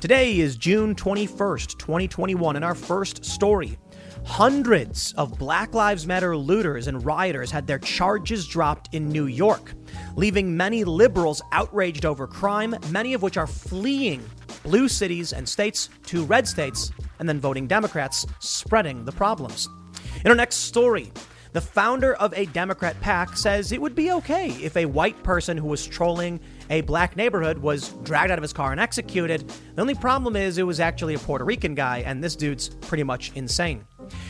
Today is June 21st, 2021, and our first story. Hundreds of Black Lives Matter looters and rioters had their charges dropped in New York, leaving many liberals outraged over crime, many of which are fleeing blue cities and states to red states, and then voting Democrats, spreading the problems. In our next story, the founder of a Democrat PAC says it would be okay if a white person who was trolling a black neighborhood was dragged out of his car and executed. The only problem is it was actually a Puerto Rican guy, and this dude's pretty much insane.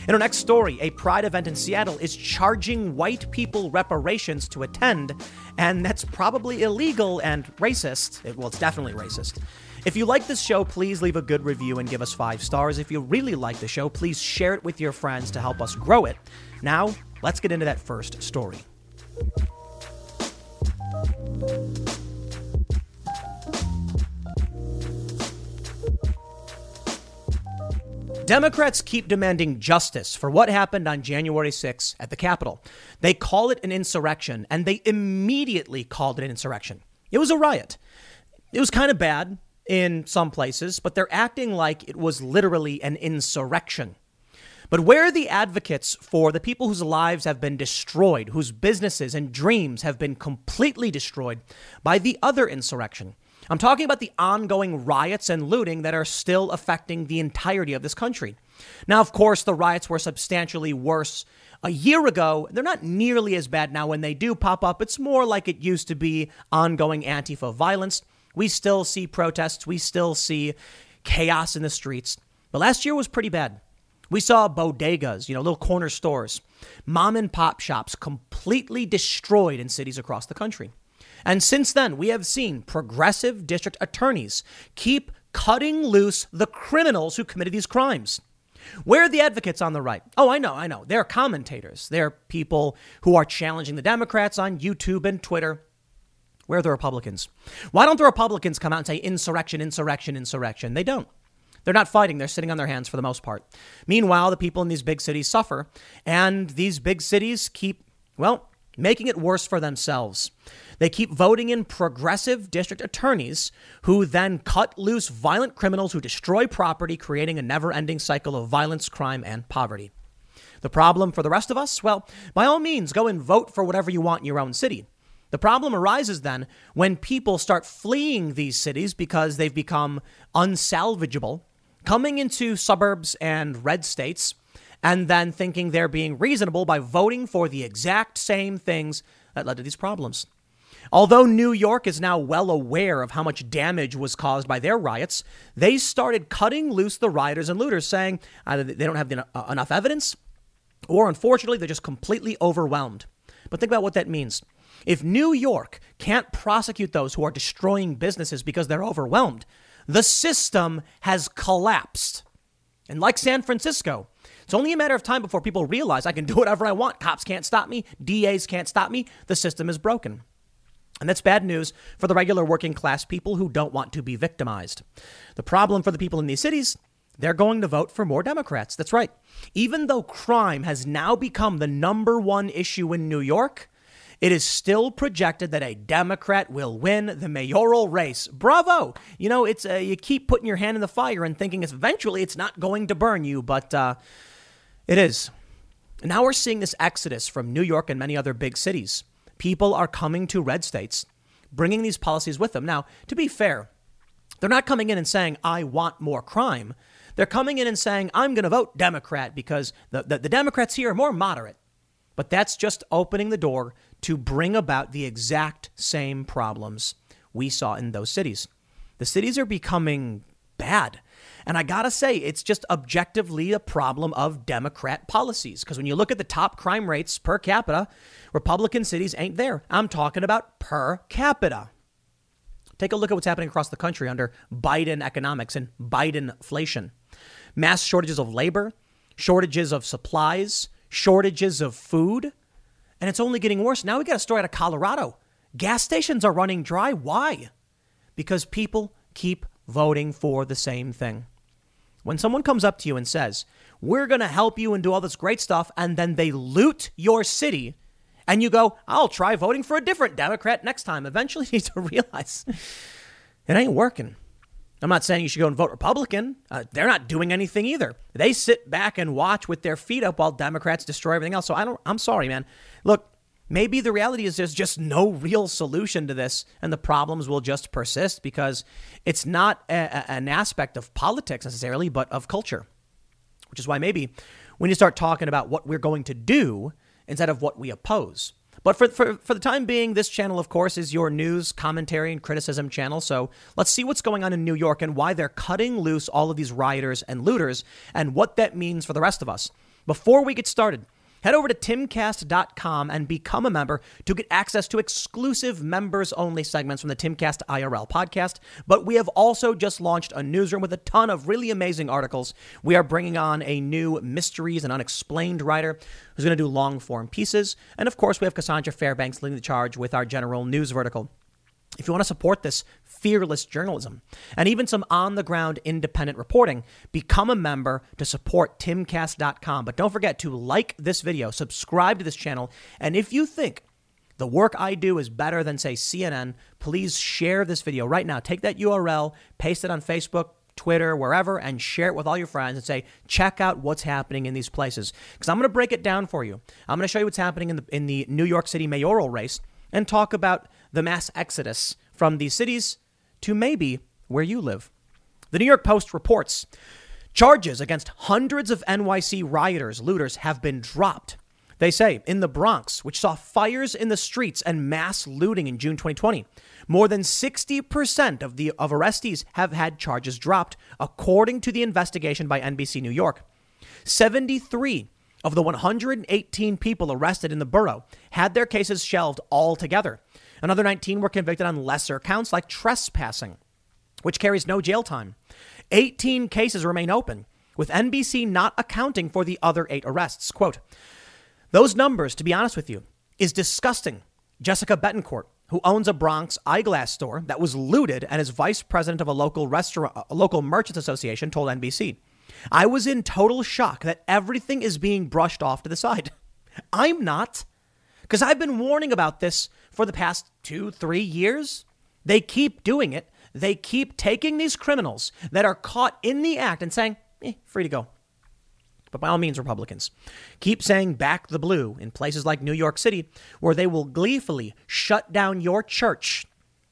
In our next story, a pride event in Seattle is charging white people reparations to attend, and that's probably illegal and racist. Well, it's definitely racist. If you like this show, please leave a good review and give us 5 stars. If you really like the show, please share it with your friends to help us grow it. Now, let's get into that first story. Democrats keep demanding justice for what happened on January 6th at the Capitol. They call it an insurrection, and they immediately called it an insurrection. It was a riot. It was kind of bad in some places, but they're acting like it was literally an insurrection. But where are the advocates for the people whose lives have been destroyed, whose businesses and dreams have been completely destroyed by the other insurrection? I'm talking about the ongoing riots and looting that are still affecting the entirety of this country. Now, of course, the riots were substantially worse a year ago. They're not nearly as bad now. When they do pop up, it's more like it used to be, ongoing Antifa violence. We still see protests. We still see chaos in the streets. But last year was pretty bad. We saw bodegas, little corner stores, mom and pop shops completely destroyed in cities across the country. And since then, we have seen progressive district attorneys keep cutting loose the criminals who committed these crimes. Where are the advocates on the right? Oh, I know. They're commentators. They're people who are challenging the Democrats on YouTube and Twitter. Where are the Republicans? Why don't the Republicans come out and say insurrection? They don't. They're not fighting. They're sitting on their hands for the most part. Meanwhile, the people in these big cities suffer, and these big cities keep, making it worse for themselves. They keep voting in progressive district attorneys who then cut loose violent criminals who destroy property, creating a never-ending cycle of violence, crime, and poverty. The problem for the rest of us? Well, by all means, go and vote for whatever you want in your own city. The problem arises then when people start fleeing these cities because they've become unsalvageable, coming into suburbs and red states, and then thinking they're being reasonable by voting for the exact same things that led to these problems. Although New York is now well aware of how much damage was caused by their riots, they started cutting loose the rioters and looters, saying either they don't have enough evidence or, unfortunately, they're just completely overwhelmed. But think about what that means. If New York can't prosecute those who are destroying businesses because they're overwhelmed, the system has collapsed. And like San Francisco, it's only a matter of time before people realize I can do whatever I want. Cops can't stop me. DAs can't stop me. The system is broken. And that's bad news for the regular working class people who don't want to be victimized. The problem for the people in these cities, they're going to vote for more Democrats. That's right. Even though crime has now become the number one issue in New York, it is still projected that a Democrat will win the mayoral race. Bravo. It's you keep putting your hand in the fire and thinking eventually it's not going to burn you, but it is. And now we're seeing this exodus from New York and many other big cities. People are coming to red states, bringing these policies with them. Now, to be fair, they're not coming in and saying, I want more crime. They're coming in and saying, I'm going to vote Democrat because the Democrats here are more moderate. But that's just opening the door to bring about the exact same problems we saw in those cities. The cities are becoming bad. And I got to say, it's just objectively a problem of Democrat policies. Because when you look at the top crime rates per capita, Republican cities ain't there. I'm talking about per capita. Take a look at what's happening across the country under Biden economics and Bidenflation. Mass shortages of labor, shortages of supplies, shortages of food. And it's only getting worse. Now we got a story out of Colorado. Gas stations are running dry. Why? Because people keep voting for the same thing. When someone comes up to you and says, we're going to help you and do all this great stuff, and then they loot your city, and you go, I'll try voting for a different Democrat next time. Eventually you need to realize it ain't working. I'm not saying you should go and vote Republican. They're not doing anything either. They sit back and watch with their feet up while Democrats destroy everything else. So I'm sorry, man. Look, maybe the reality is there's just no real solution to this, and the problems will just persist because it's not an aspect of politics necessarily, but of culture, which is why maybe when you start talking about what we're going to do instead of what we oppose. But for the time being, this channel, of course, is your news, commentary, and criticism channel. So let's see what's going on in New York and why they're cutting loose all of these rioters and looters and what that means for the rest of us. Before we get started, head over to TimCast.com and become a member to get access to exclusive members-only segments from the TimCast IRL podcast. But we have also just launched a newsroom with a ton of really amazing articles. We are bringing on a new Mysteries and Unexplained writer who's going to do long-form pieces. And, of course, we have Cassandra Fairbanks leading the charge with our general news vertical. If you want to support this fearless journalism and even some on-the-ground independent reporting, become a member to support TimCast.com. But don't forget to like this video, subscribe to this channel, and if you think the work I do is better than, say, CNN, please share this video right now. Take that URL, paste it on Facebook, Twitter, wherever, and share it with all your friends and say, check out what's happening in these places. Because I'm going to break it down for you. I'm going to show you what's happening in the New York City mayoral race and talk about the mass exodus from these cities to maybe where you live. The New York Post reports charges against hundreds of NYC rioters, looters have been dropped. They say in the Bronx, which saw fires in the streets and mass looting in June 2020, more than 60% of arrestees have had charges dropped, according to the investigation by NBC New York. 73 of the 118 people arrested in the borough had their cases shelved altogether. Another 19 were convicted on lesser counts like trespassing, which carries no jail time. 18 cases remain open, with NBC not accounting for the other 8 arrests. Quote, those numbers, to be honest with you, is disgusting. Jessica Betancourt, who owns a Bronx eyeglass store that was looted and is vice president of a local restaurant, a local merchants association, told NBC, I was in total shock that everything is being brushed off to the side. I'm not, because I've been warning about this for the past 2-3 years. They keep doing it. They keep taking these criminals that are caught in the act and saying, free to go. But by all means, Republicans keep saying back the blue in places like New York City, where they will gleefully shut down your church,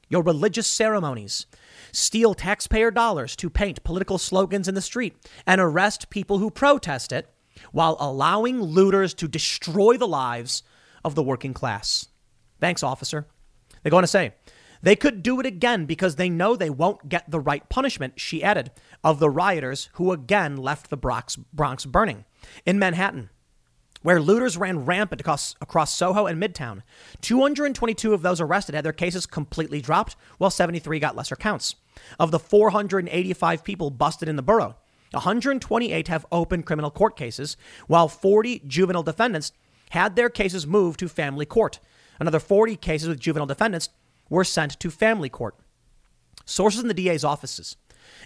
your religious ceremonies, steal taxpayer dollars to paint political slogans in the street, and arrest people who protest it while allowing looters to destroy the lives of the working class. Thanks, officer. They go on to say they could do it again because they know they won't get the right punishment, she added, of the rioters who again left the Bronx burning. In Manhattan, where looters ran rampant across Soho and Midtown, 222 of those arrested had their cases completely dropped, while 73 got lesser counts. Of the 485 people busted in the borough, 128 have open criminal court cases, while 40 juvenile defendants had their cases moved to family court. Another 40 cases with juvenile defendants were sent to family court. Sources in the DA's offices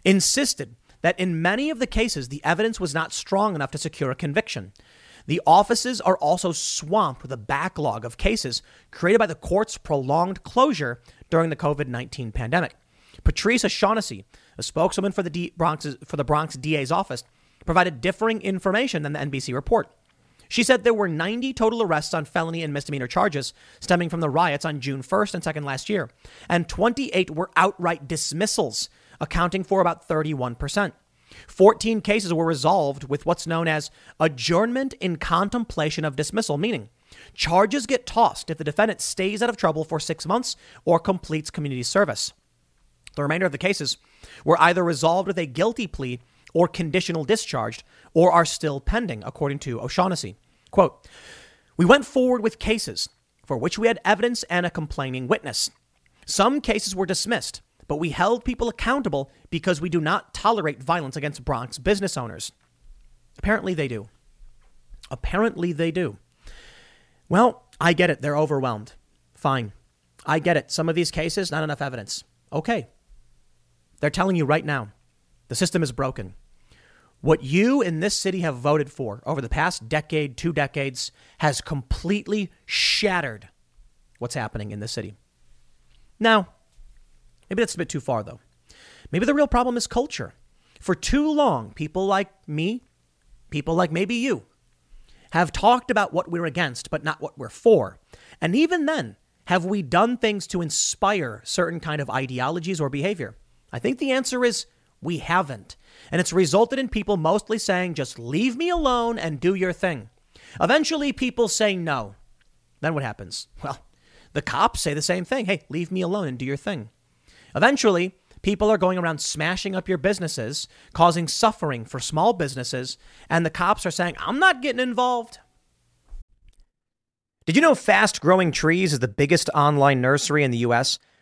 insisted that in many of the cases, the evidence was not strong enough to secure a conviction. The offices are also swamped with a backlog of cases created by the court's prolonged closure during the COVID-19 pandemic. Patrice O'Shaughnessy, a spokeswoman for the Bronx DA's office, provided differing information than the NBC report. She said there were 90 total arrests on felony and misdemeanor charges stemming from the riots on June 1st and 2nd last year, and 28 were outright dismissals, accounting for about 31%. 14 cases were resolved with what's known as adjournment in contemplation of dismissal, meaning charges get tossed if the defendant stays out of trouble for 6 months or completes community service. The remainder of the cases were either resolved with a guilty plea or conditional discharged, or are still pending, according to O'Shaughnessy. Quote, we went forward with cases for which we had evidence and a complaining witness. Some cases were dismissed, but we held people accountable because we do not tolerate violence against Bronx business owners. Apparently they do. Apparently they do. Well, I get it. They're overwhelmed. Fine. I get it. Some of these cases, not enough evidence. Okay. They're telling you right now, the system is broken. What you in this city have voted for over the past decade, 2 decades, has completely shattered what's happening in this city. Now, maybe that's a bit too far, though. Maybe the real problem is culture. For too long, people like me, people like maybe you, have talked about what we're against, but not what we're for. And even then, have we done things to inspire certain kind of ideologies or behavior? I think the answer is we haven't. And it's resulted in people mostly saying, just leave me alone and do your thing. Eventually, people say no. Then what happens? Well, the cops say the same thing. Hey, leave me alone and do your thing. Eventually, people are going around smashing up your businesses, causing suffering for small businesses, and the cops are saying, I'm not getting involved. Did you know Fast Growing Trees is the biggest online nursery in the U.S.,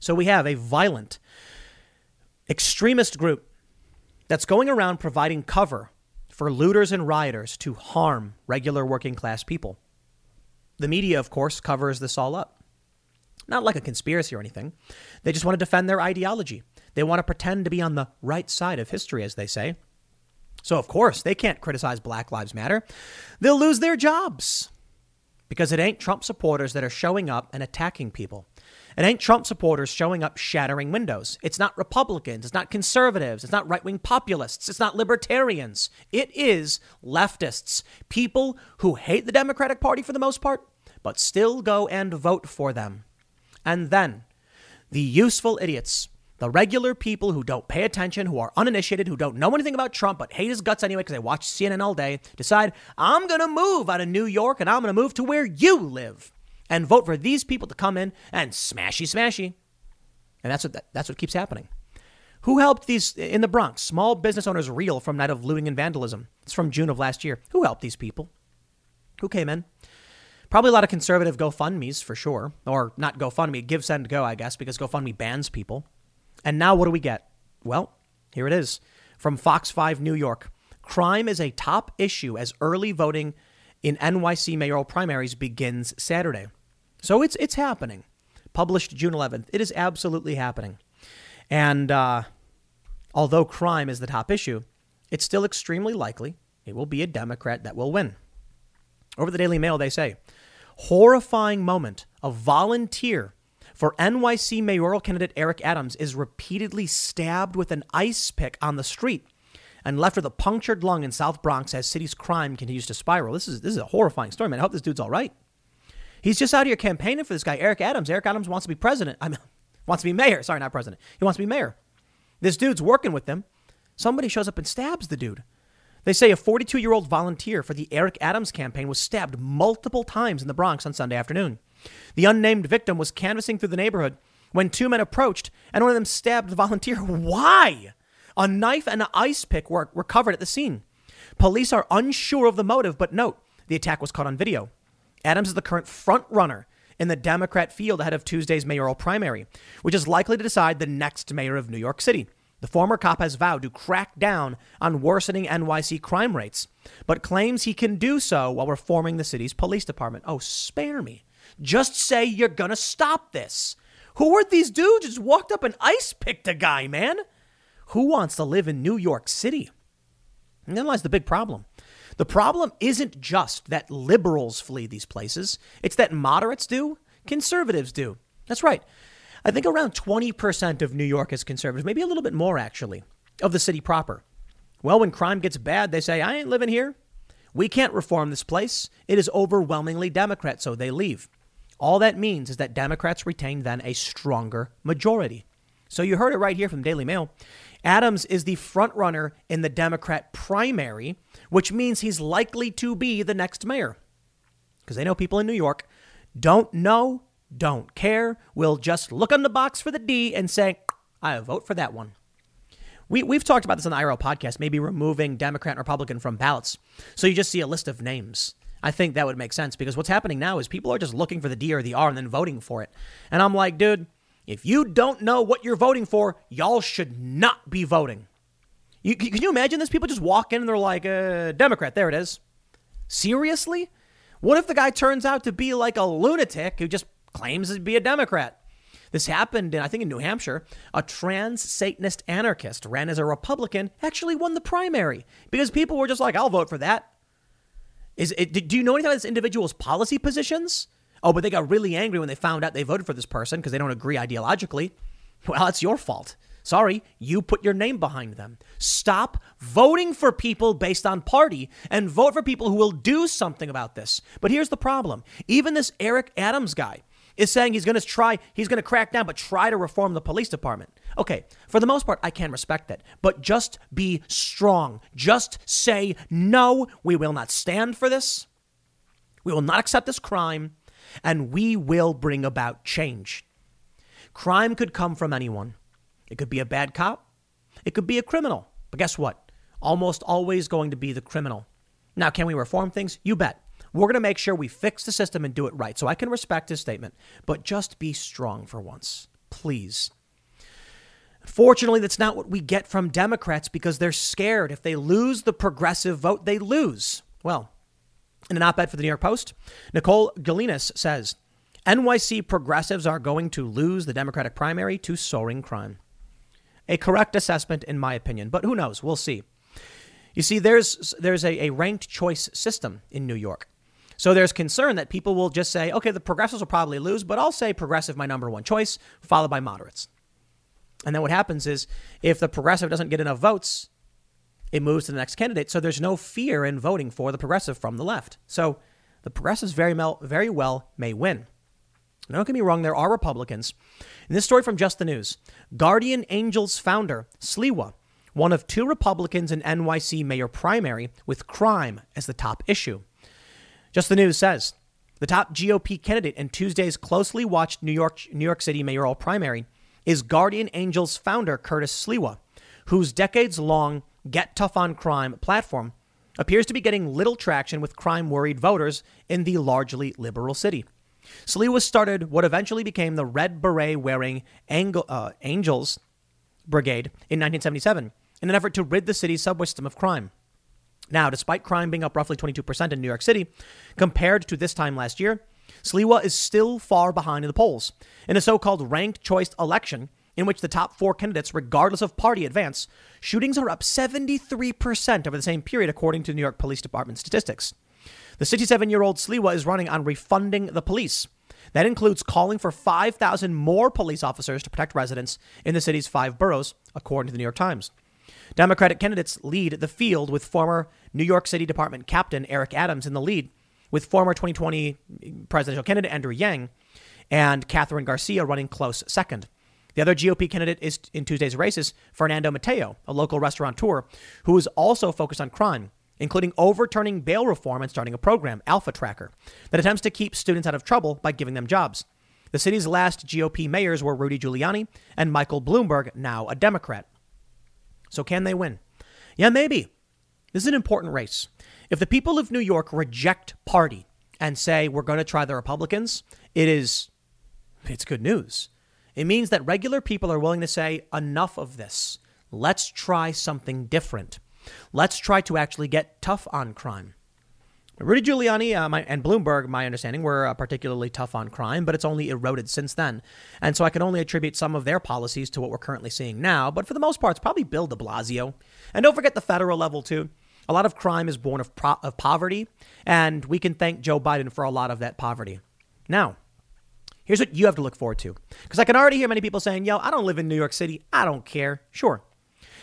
So we have a violent extremist group that's going around providing cover for looters and rioters to harm regular working class people. The media, of course, covers this all up. Not like a conspiracy or anything. They just want to defend their ideology. They want to pretend to be on the right side of history, as they say. So, of course, they can't criticize Black Lives Matter. They'll lose their jobs because it ain't Trump supporters that are showing up and attacking people. It ain't Trump supporters showing up shattering windows. It's not Republicans. It's not conservatives. It's not right-wing populists. It's not libertarians. It is leftists, people who hate the Democratic Party for the most part, but still go and vote for them. And then the useful idiots, the regular people who don't pay attention, who are uninitiated, who don't know anything about Trump, but hate his guts anyway because they watch CNN all day, decide, I'm going to move out of New York and I'm going to move to where you live. And vote for these people to come in and smashy. And that's what keeps happening. Who helped these in the Bronx? Small business owners reel from night of looting and vandalism. It's from June of last year. Who helped these people? Who came in? Probably a lot of conservative GoFundMes for sure. Or not GoFundMe, Give, Send, Go, I guess, because GoFundMe bans people. And now what do we get? Well, here it is. From Fox 5 New York. Crime is a top issue as early voting in NYC mayoral primaries begins Saturday. So it's happening. Published June 11th. It is absolutely happening. And although crime is the top issue, it's still extremely likely it will be a Democrat that will win. Over the Daily Mail, they say, horrifying moment of volunteer for NYC mayoral candidate Eric Adams is repeatedly stabbed with an ice pick on the street and left with a punctured lung in South Bronx as city's crime continues to spiral. This is a horrifying story, man. I hope this dude's all right. He's just out here campaigning for this guy, Eric Adams. Eric Adams wants to be president. I mean, wants to be mayor. Sorry, not president. He wants to be mayor. This dude's working with them. Somebody shows up and stabs the dude. They say a 42-year-old volunteer for the Eric Adams campaign was stabbed multiple times in the Bronx on Sunday afternoon. The unnamed victim was canvassing through the neighborhood when two men approached and one of them stabbed the volunteer. Why? A knife and an ice pick were recovered at the scene. Police are unsure of the motive, but note, the attack was caught on video. Adams is the current front runner in the Democrat field ahead of Tuesday's mayoral primary, which is likely to decide the next mayor of New York City. The former cop has vowed to crack down on worsening NYC crime rates, but claims he can do so while reforming the city's police department. Oh, spare me. Just say you're going to stop this. Who are these dudes who just walked up and ice picked a guy, man? Who wants to live in New York City? And then lies the big problem. The problem isn't just that liberals flee these places. It's that moderates do, conservatives do. That's right. I think around 20% of New York is conservative, maybe a little bit more, actually, of the city proper. Well, when crime gets bad, they say, I ain't living here. We can't reform this place. It is overwhelmingly Democrat, so they leave. All that means is that Democrats retain then a stronger majority. So you heard it right here from Daily Mail. Adams is the front runner in the Democrat primary, which means he's likely to be the next mayor. Because they know people in New York don't know, don't care, will just look on the box for the D and say, I vote for that one. We've talked about this on the IRL podcast, maybe removing Democrat and Republican from ballots. So you just see a list of names. I think that would make sense because what's happening now is people are just looking for the D or the R and then voting for it. And I'm like, dude, if you don't know what you're voting for, y'all should not be voting. Can you imagine this? People just walk in and they're like, Democrat, there it is. Seriously? What if the guy turns out to be like a lunatic who just claims to be a Democrat? This happened, I think, in New Hampshire. A trans Satanist anarchist ran as a Republican, actually won the primary because people were just like, I'll vote for that. Do you know anything about this individual's policy positions? Oh, but they got really angry when they found out they voted for this person because they don't agree ideologically. Well, it's your fault. Sorry, you put your name behind them. Stop voting for people based on party and vote for people who will do something about this. But here's the problem. Even this Eric Adams guy is saying he's going to crack down, but try to reform the police department. Okay, for the most part, I can respect that. But just be strong. Just say, no, we will not stand for this. We will not accept this crime. And we will bring about change. Crime could come from anyone. It could be a bad cop. It could be a criminal. But guess what? Almost always going to be the criminal. Now, can we reform things? You bet. We're going to make sure we fix the system and do it right. So I can respect his statement, but just be strong for once, please. Fortunately, that's not what we get from Democrats because they're scared. If they lose the progressive vote, they lose. Well, in an op-ed for the New York Post, Nicole Galinas says, NYC progressives are going to lose the Democratic primary to soaring crime. A correct assessment, in my opinion, but who knows? We'll see. You see, there's a ranked choice system in New York. So there's concern that people will just say, okay, the progressives will probably lose, but I'll say progressive my number one choice, followed by moderates. And then what happens is if the progressive doesn't get enough votes, it moves to the next candidate. So there's no fear in voting for the progressive from the left. So the progressives very well may win. Now, don't get me wrong. There are Republicans. In this story from Just the News, Guardian Angels founder Sliwa, one of two Republicans in NYC mayor primary with crime as the top issue. Just the News says the top GOP candidate in Tuesday's closely watched New York City mayoral primary is Guardian Angels founder Curtis Sliwa, whose decades-long Get Tough on Crime platform appears to be getting little traction with crime-worried voters in the largely liberal city. Sliwa started what eventually became the Red Beret-wearing Angels Brigade in 1977 in an effort to rid the city's subway system of crime. Now, despite crime being up roughly 22% in New York City, compared to this time last year, Sliwa is still far behind in the polls. In a so-called ranked choice election, in which the top four candidates, regardless of party, advance, shootings are up 73% over the same period, according to New York Police Department statistics. The 67-year-old Sliwa is running on refunding the police. That includes calling for 5,000 more police officers to protect residents in the city's five boroughs, according to the New York Times. Democratic candidates lead the field with former New York City Department Captain Eric Adams in the lead, with former 2020 presidential candidate Andrew Yang and Catherine Garcia running close second. The other GOP candidate is in Tuesday's races, Fernando Mateo, a local restaurateur who is also focused on crime, including overturning bail reform and starting a program, Alpha Tracker, that attempts to keep students out of trouble by giving them jobs. The city's last GOP mayors were Rudy Giuliani and Michael Bloomberg, now a Democrat. So can they win? Yeah, maybe. This is an important race. If the people of New York reject party and say we're going to try the Republicans, it's good news. It means that regular people are willing to say enough of this. Let's try something different. Let's try to actually get tough on crime. Rudy Giuliani and Bloomberg, my understanding, were particularly tough on crime, but it's only eroded since then. And so I can only attribute some of their policies to what we're currently seeing now. But for the most part, it's probably Bill de Blasio. And don't forget the federal level, too. A lot of crime is born of poverty, and we can thank Joe Biden for a lot of that poverty. Now, here's what you have to look forward to, because I can already hear many people saying, yo, I don't live in New York City. I don't care. Sure.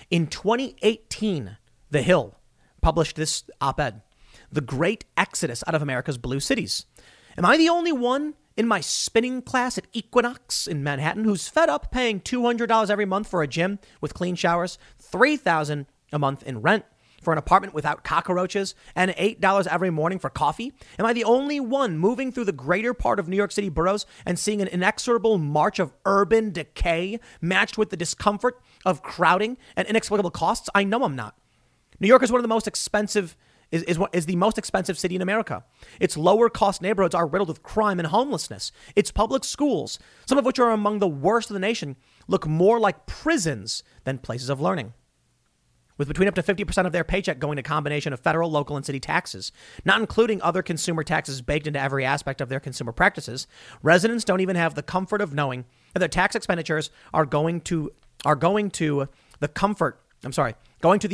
In 2018, The Hill published this op-ed, The Great Exodus Out of America's Blue Cities. Am I the only one in my spinning class at Equinox in Manhattan who's fed up paying $200 every month for a gym with clean showers, $3,000 a month in rent for an apartment without cockroaches, and $8 every morning for coffee? Am I the only one moving through the greater part of New York City boroughs and seeing an inexorable march of urban decay matched with the discomfort of crowding and inexplicable costs? I know I'm not. New York is one of the most expensive is the most expensive city in America. Its lower cost neighborhoods are riddled with crime and homelessness. Its public schools, some of which are among the worst of the nation, look more like prisons than places of learning, with between up to 50% of their paycheck going to a combination of federal, local, and city taxes, not including other consumer taxes baked into every aspect of their consumer practices. Residents don't even have the comfort of knowing that their tax expenditures are going to the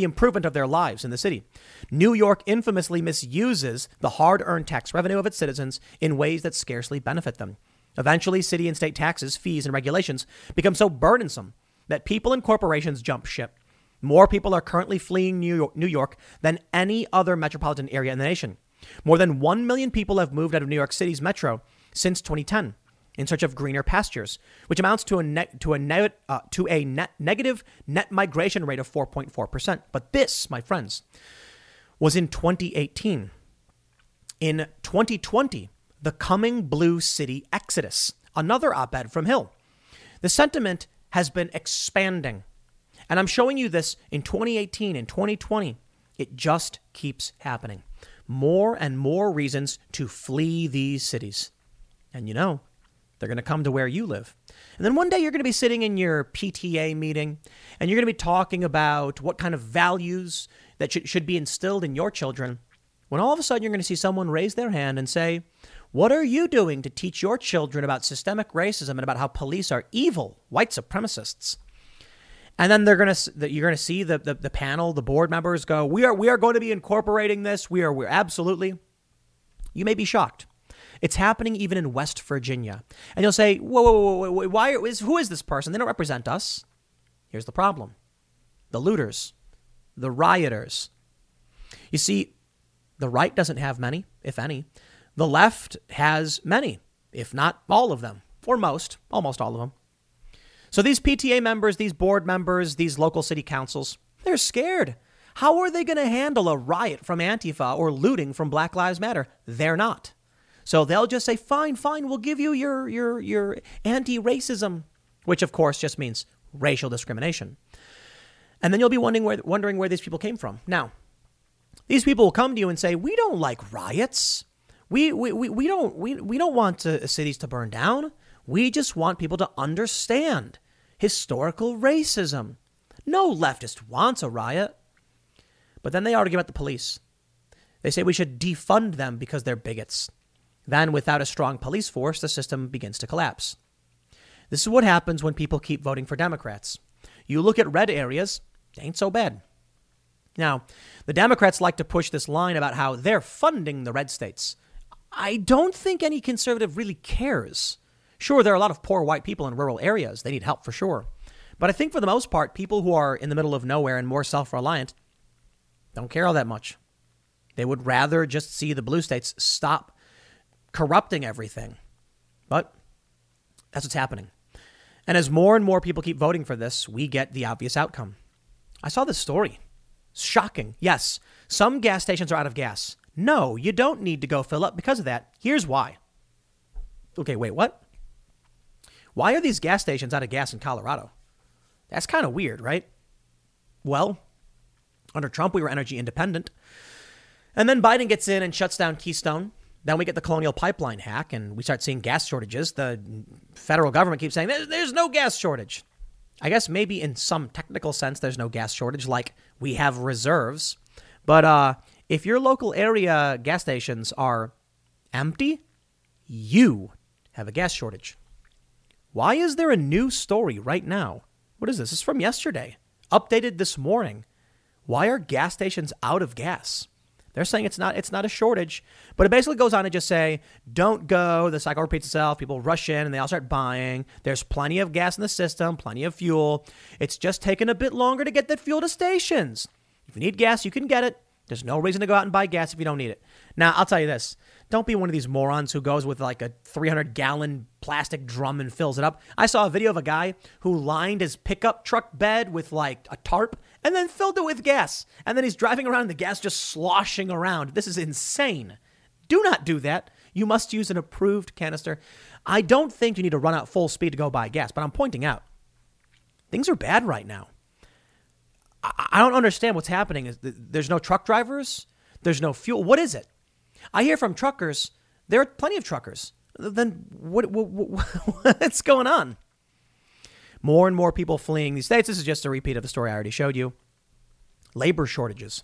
improvement of their lives in the city. New York infamously misuses the hard-earned tax revenue of its citizens in ways that scarcely benefit them. Eventually, city and state taxes, fees, and regulations become so burdensome that people and corporations jump ship. More people are currently fleeing New York than any other metropolitan area in the nation. More than 1 million people have moved out of New York City's metro since 2010 in search of greener pastures, which amounts to a negative net migration rate of 4.4%. But this, my friends, was in 2018. In 2020, the coming blue city exodus, another op-ed from Hill. The sentiment has been expanding. And I'm showing you this in 2018 and 2020. It just keeps happening. More and more reasons to flee these cities. And you know, they're going to come to where you live. And then one day you're going to be sitting in your PTA meeting and you're going to be talking about what kind of values that should be instilled in your children, when all of a sudden you're going to see someone raise their hand and say, what are you doing to teach your children about systemic racism and about how police are evil white supremacists? And then you're going to see the panel, the board members go, we are going to be incorporating this. We're absolutely. You may be shocked. It's happening even in West Virginia. And you'll say, whoa, who is this person? They don't represent us. Here's the problem. The looters, the rioters. You see, the right doesn't have many, if any. The left has many, if not all of them, or almost all of them. So these PTA members, these board members, these local city councils, they're scared. How are they going to handle a riot from Antifa or looting from Black Lives Matter? They're not. So they'll just say, fine, we'll give you your anti-racism, which, of course, just means racial discrimination. And then you'll be wondering where these people came from. Now, these people will come to you and say, we don't like riots. We don't want cities to burn down. We just want people to understand historical racism. No leftist wants a riot. But then they argue about the police. They say we should defund them because they're bigots. Then without a strong police force, the system begins to collapse. This is what happens when people keep voting for Democrats. You look at red areas, they ain't so bad. Now, the Democrats like to push this line about how they're funding the red states. I don't think any conservative really cares. Sure, there are a lot of poor white people in rural areas. They need help for sure. But I think for the most part, people who are in the middle of nowhere and more self-reliant don't care all that much. They would rather just see the blue states stop corrupting everything. But that's what's happening. And as more and more people keep voting for this, we get the obvious outcome. I saw this story. It's shocking. Yes, some gas stations are out of gas. No, you don't need to go fill up because of that. Here's why. Okay, wait, what? Why are these gas stations out of gas in Colorado? That's kind of weird, right? Well, under Trump, we were energy independent. And then Biden gets in and shuts down Keystone. Then we get the Colonial Pipeline hack and we start seeing gas shortages. The federal government keeps saying there's no gas shortage. I guess maybe in some technical sense, there's no gas shortage, like we have reserves. But if your local area gas stations are empty, you have a gas shortage. Why is there a new story right now? What is this? It's from yesterday, updated this morning. Why are gas stations out of gas? They're saying it's not a shortage, but it basically goes on to just say, don't go. The cycle repeats itself. People rush in and they all start buying. There's plenty of gas in the system, plenty of fuel. It's just taken a bit longer to get that fuel to stations. If you need gas, you can get it. There's no reason to go out and buy gas if you don't need it. Now, I'll tell you this. Don't be one of these morons who goes with like a 300-gallon plastic drum and fills it up. I saw a video of a guy who lined his pickup truck bed with like a tarp and then filled it with gas. And then he's driving around and the gas just sloshing around. This is insane. Do not do that. You must use an approved canister. I don't think you need to run out full speed to go buy gas, but I'm pointing out things are bad right now. I don't understand what's happening. There's no truck drivers. There's no fuel. What is it? I hear from truckers. There are plenty of truckers. Then what's going on? More and more people fleeing these states. This is just a repeat of the story I already showed you. Labor shortages.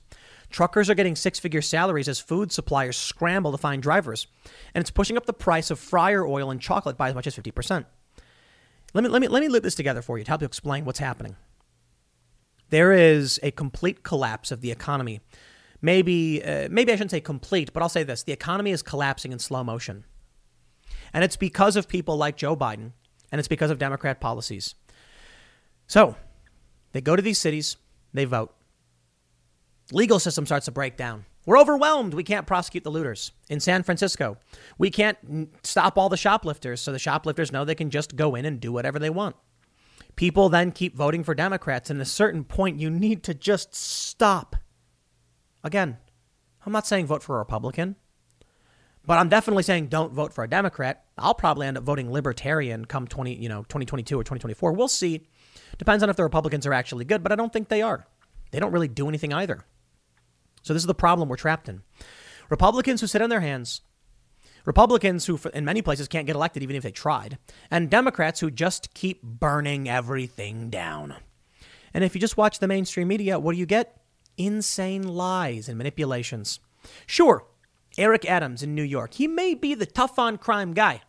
Truckers are getting six-figure salaries as food suppliers scramble to find drivers. And it's pushing up the price of fryer oil and chocolate by as much as 50%. Let me loop this together for you to help you explain what's happening. There is a complete collapse of the economy. Maybe I shouldn't say complete, but I'll say this. The economy is collapsing in slow motion. And it's because of people like Joe Biden, and it's because of Democrat policies. So they go to these cities, they vote. Legal system starts to break down. We're overwhelmed. We can't prosecute the looters in San Francisco. We can't stop all the shoplifters, so the shoplifters know they can just go in and do whatever they want. People then keep voting for Democrats, and at a certain point, you need to just stop. Again, I'm not saying vote for a Republican, but I'm definitely saying don't vote for a Democrat. I'll probably end up voting Libertarian come 2022 or 2024. We'll see. Depends on if the Republicans are actually good, but I don't think they are. They don't really do anything either. So this is the problem we're trapped in. Republicans who sit on their hands. Republicans who, in many places, can't get elected even if they tried, and Democrats who just keep burning everything down. And if you just watch the mainstream media, what do you get? Insane lies and manipulations. Sure, Eric Adams in New York, he may be the tough on crime guy.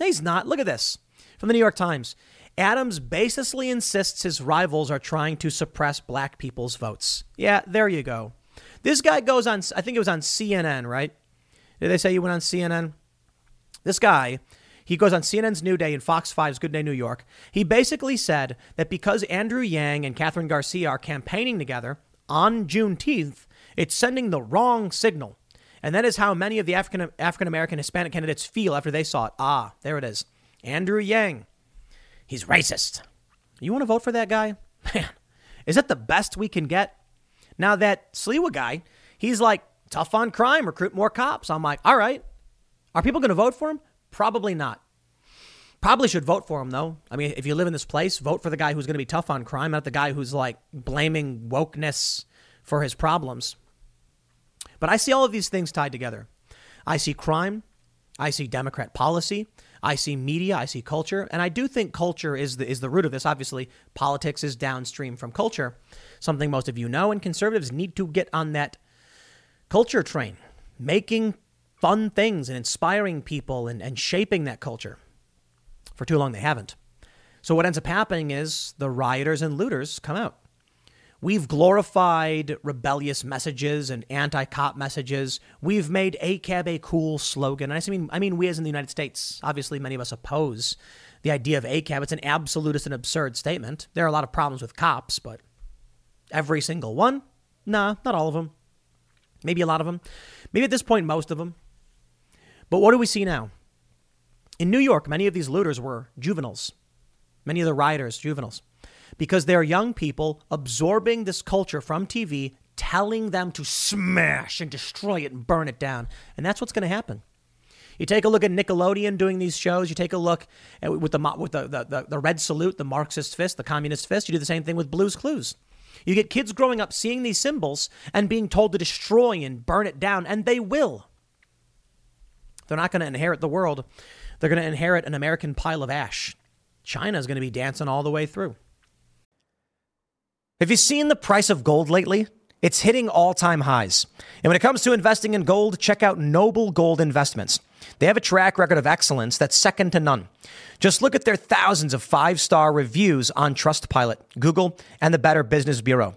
He's not. Look at this from the New York Times. Adams baselessly insists his rivals are trying to suppress black people's votes. Yeah, there you go. This guy goes on, I think it was on CNN, right? Did they say you went on CNN? This guy, he goes on CNN's New Day and Fox 5's Good Day New York. He basically said that because Andrew Yang and Catherine Garcia are campaigning together on Juneteenth, it's sending the wrong signal. And that is how many of the African-American Hispanic candidates feel after they saw it. Ah, there it is. Andrew Yang. He's racist. You want to vote for that guy? Man, is that the best we can get? Now that Sliwa guy, he's like, tough on crime, recruit more cops. I'm like, all right. Are people going to vote for him? Probably not. Probably should vote for him, though. I mean, if you live in this place, vote for the guy who's going to be tough on crime, not the guy who's like blaming wokeness for his problems. But I see all of these things tied together. I see crime. I see Democrat policy. I see media. I see culture. And I do think culture is the root of this. Obviously, politics is downstream from culture, something most of you know, and conservatives need to get on that culture train, making fun things and inspiring people and shaping that culture. For too long, they haven't. So what ends up happening is the rioters and looters come out. We've glorified rebellious messages and anti-cop messages. We've made ACAB a cool slogan. And I mean, we as in the United States, obviously many of us oppose the idea of ACAB. It's an absolutist and absurd statement. There are a lot of problems with cops, but every single one? Nah, not all of them. Maybe a lot of them. Maybe at this point, most of them. But what do we see now? In New York, many of these looters were juveniles. Many of the rioters, juveniles. Because they're young people absorbing this culture from TV, telling them to smash and destroy it and burn it down. And that's what's going to happen. You take a look at Nickelodeon doing these shows. You take a look at, with the red salute, the Marxist fist, the communist fist. You do the same thing with Blue's Clues. You get kids growing up seeing these symbols and being told to destroy and burn it down, and they will. They're not going to inherit the world. They're going to inherit an American pile of ash. China's going to be dancing all the way through. Have you seen the price of gold lately? It's hitting all-time highs. And when it comes to investing in gold, check out Noble Gold Investments. They have a track record of excellence that's second to none. Just look at their thousands of five-star reviews on Trustpilot, Google, and the Better Business Bureau.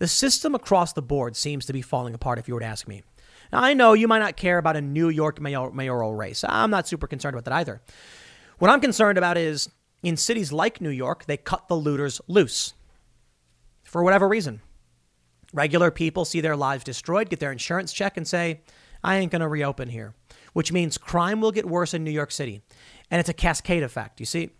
The system across the board seems to be falling apart, if you were to ask me. Now, I know you might not care about a New York mayoral race. I'm not super concerned about that either. What I'm concerned about is in cities like New York, they cut the looters loose for whatever reason. Regular people see their lives destroyed, get their insurance check and say, I ain't going to reopen here, which means crime will get worse in New York City. And it's a cascade effect, you see.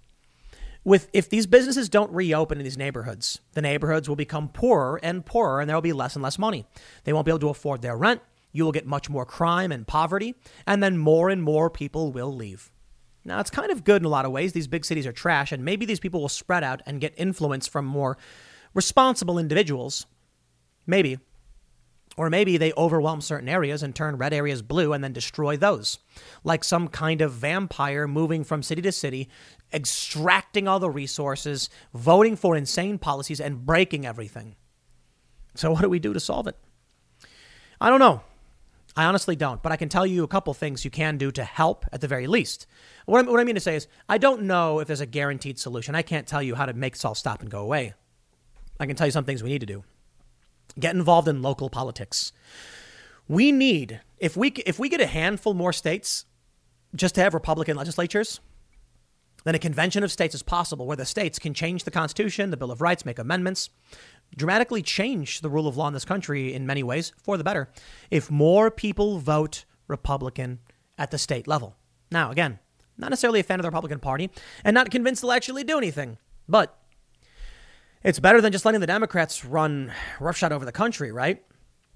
If these businesses don't reopen in these neighborhoods, the neighborhoods will become poorer and poorer, and there will be less and less money. They won't be able to afford their rent. You will get much more crime and poverty, and then more and more people will leave. Now, it's kind of good in a lot of ways. These big cities are trash, and maybe these people will spread out and get influence from more responsible individuals. Maybe. Or maybe they overwhelm certain areas and turn red areas blue and then destroy those, like some kind of vampire moving from city to city, extracting all the resources, voting for insane policies, and breaking everything. So what do we do to solve it? I don't know. I honestly don't. But I can tell you a couple things you can do to help at the very least. What I mean to say is I don't know if there's a guaranteed solution. I can't tell you how to make this all stop and go away. I can tell you some things we need to do. Get involved in local politics. We need, if we get a handful more states just to have Republican legislatures, then a convention of states is possible where the states can change the Constitution, the Bill of Rights, make amendments, dramatically change the rule of law in this country in many ways for the better if more people vote Republican at the state level. Now, again, not necessarily a fan of the Republican Party and not convinced they'll actually do anything, but it's better than just letting the Democrats run roughshod over the country, right?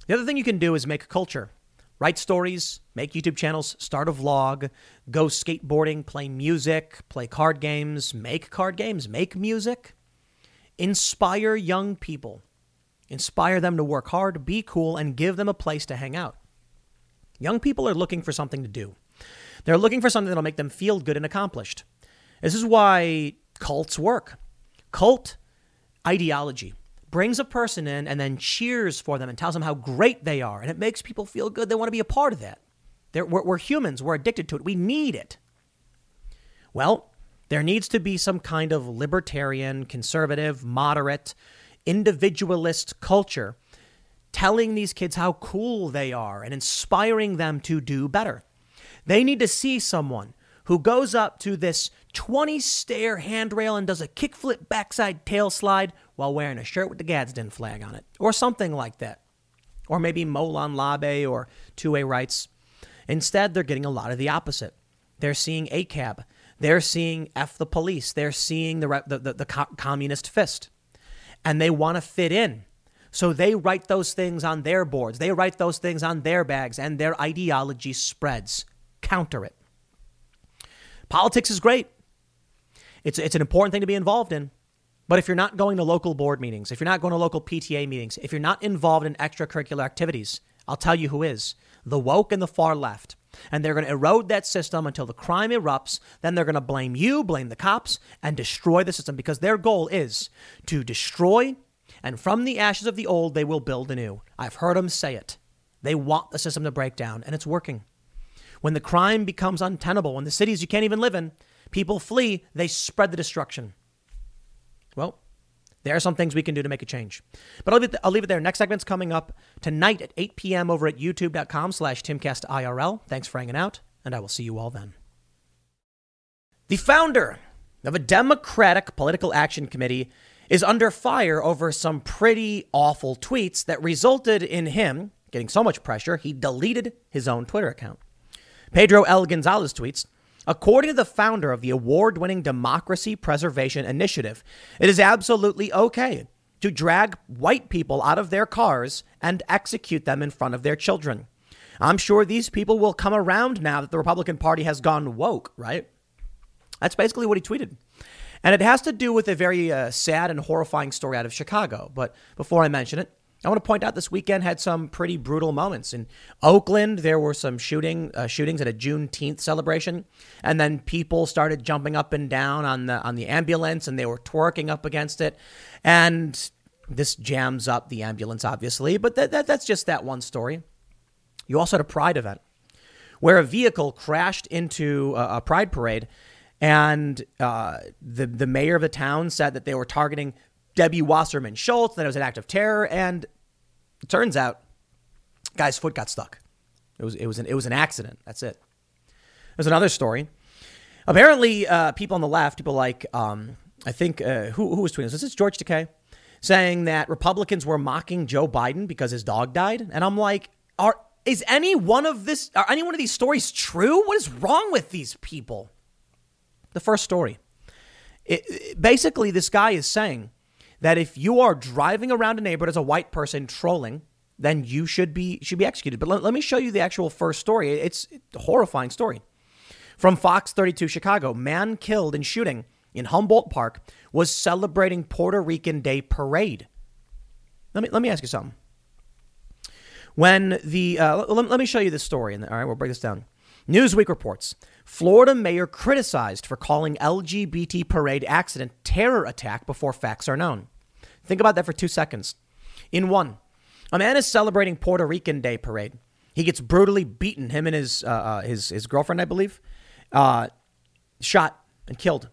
The other thing you can do is make a culture. Write stories, make YouTube channels, start a vlog, go skateboarding, play music, play card games, make music. Inspire young people. Inspire them to work hard, be cool, and give them a place to hang out. Young people are looking for something to do. They're looking for something that'll make them feel good and accomplished. This is why cults work. Cult ideology brings a person in and then cheers for them and tells them how great they are. And it makes people feel good. They want to be a part of that. We're humans. We're addicted to it. We need it. Well, there needs to be some kind of libertarian, conservative, moderate, individualist culture telling these kids how cool they are and inspiring them to do better. They need to see someone who goes up to this 20-stair handrail and does a kickflip backside tail slide while wearing a shirt with the Gadsden flag on it, or something like that, or maybe Molon Labe or two-way rights. Instead, they're getting a lot of the opposite. They're seeing ACAB. They're seeing F the police. They're seeing the communist fist, and they want to fit in. So they write those things on their boards. They write those things on their bags, and their ideology spreads. Counter it. Politics is great. It's an important thing to be involved in. But if you're not going to local board meetings, if you're not going to local PTA meetings, if you're not involved in extracurricular activities, I'll tell you who is. The woke and the far left. And they're going to erode that system until the crime erupts. Then they're going to blame you, blame the cops, and destroy the system because their goal is to destroy. And from the ashes of the old, they will build anew. I've heard them say it. They want the system to break down, and it's working. When the crime becomes untenable, when the cities you can't even live in, people flee, they spread the destruction. Well, there are some things we can do to make a change. But I'll leave it there. Next segment's coming up tonight at 8 p.m. over at youtube.com/TimCastIRL. Thanks for hanging out, and I will see you all then. The founder of a Democratic Political Action Committee is under fire over some pretty awful tweets that resulted in him getting so much pressure, he deleted his own Twitter account. Pedro L. Gonzalez tweets, according to the founder of the award-winning Democracy Preservation Initiative, it is absolutely okay to drag white people out of their cars and execute them in front of their children. I'm sure these people will come around now that the Republican Party has gone woke, right? That's basically what he tweeted. And it has to do with a very sad and horrifying story out of Chicago. But before I mention it, I want to point out this weekend had some pretty brutal moments. In Oakland, there were some shootings at a Juneteenth celebration. And then people started jumping up and down on the ambulance, and they were twerking up against it. And this jams up the ambulance, obviously. But that's just that one story. You also had a pride event where a vehicle crashed into a pride parade. And the mayor of the town said that they were targeting Debbie Wasserman Schultz, that it was an act of terror. And it turns out the guy's foot got stuck. It was an accident. That's it. There's another story. Apparently, people on the left, people like who was tweeting this? This is George Takei saying that Republicans were mocking Joe Biden because his dog died. And I'm like, are any one of these stories true? What is wrong with these people? The first story, basically, this guy is saying that if you are driving around a neighborhood as a white person trolling, then you should be executed. But let me show you the actual first story. It's a horrifying story from Fox 32 Chicago. Man killed in shooting in Humboldt Park was celebrating Puerto Rican Day parade. Let me ask you something. When the let me show you this story. All right, we'll break this down. Newsweek reports Florida mayor criticized for calling LGBT parade accident terror attack before facts are known. Think about that for 2 seconds. In one, a man is celebrating Puerto Rican Day parade. He gets brutally beaten. Him and his girlfriend, I believe, shot and killed.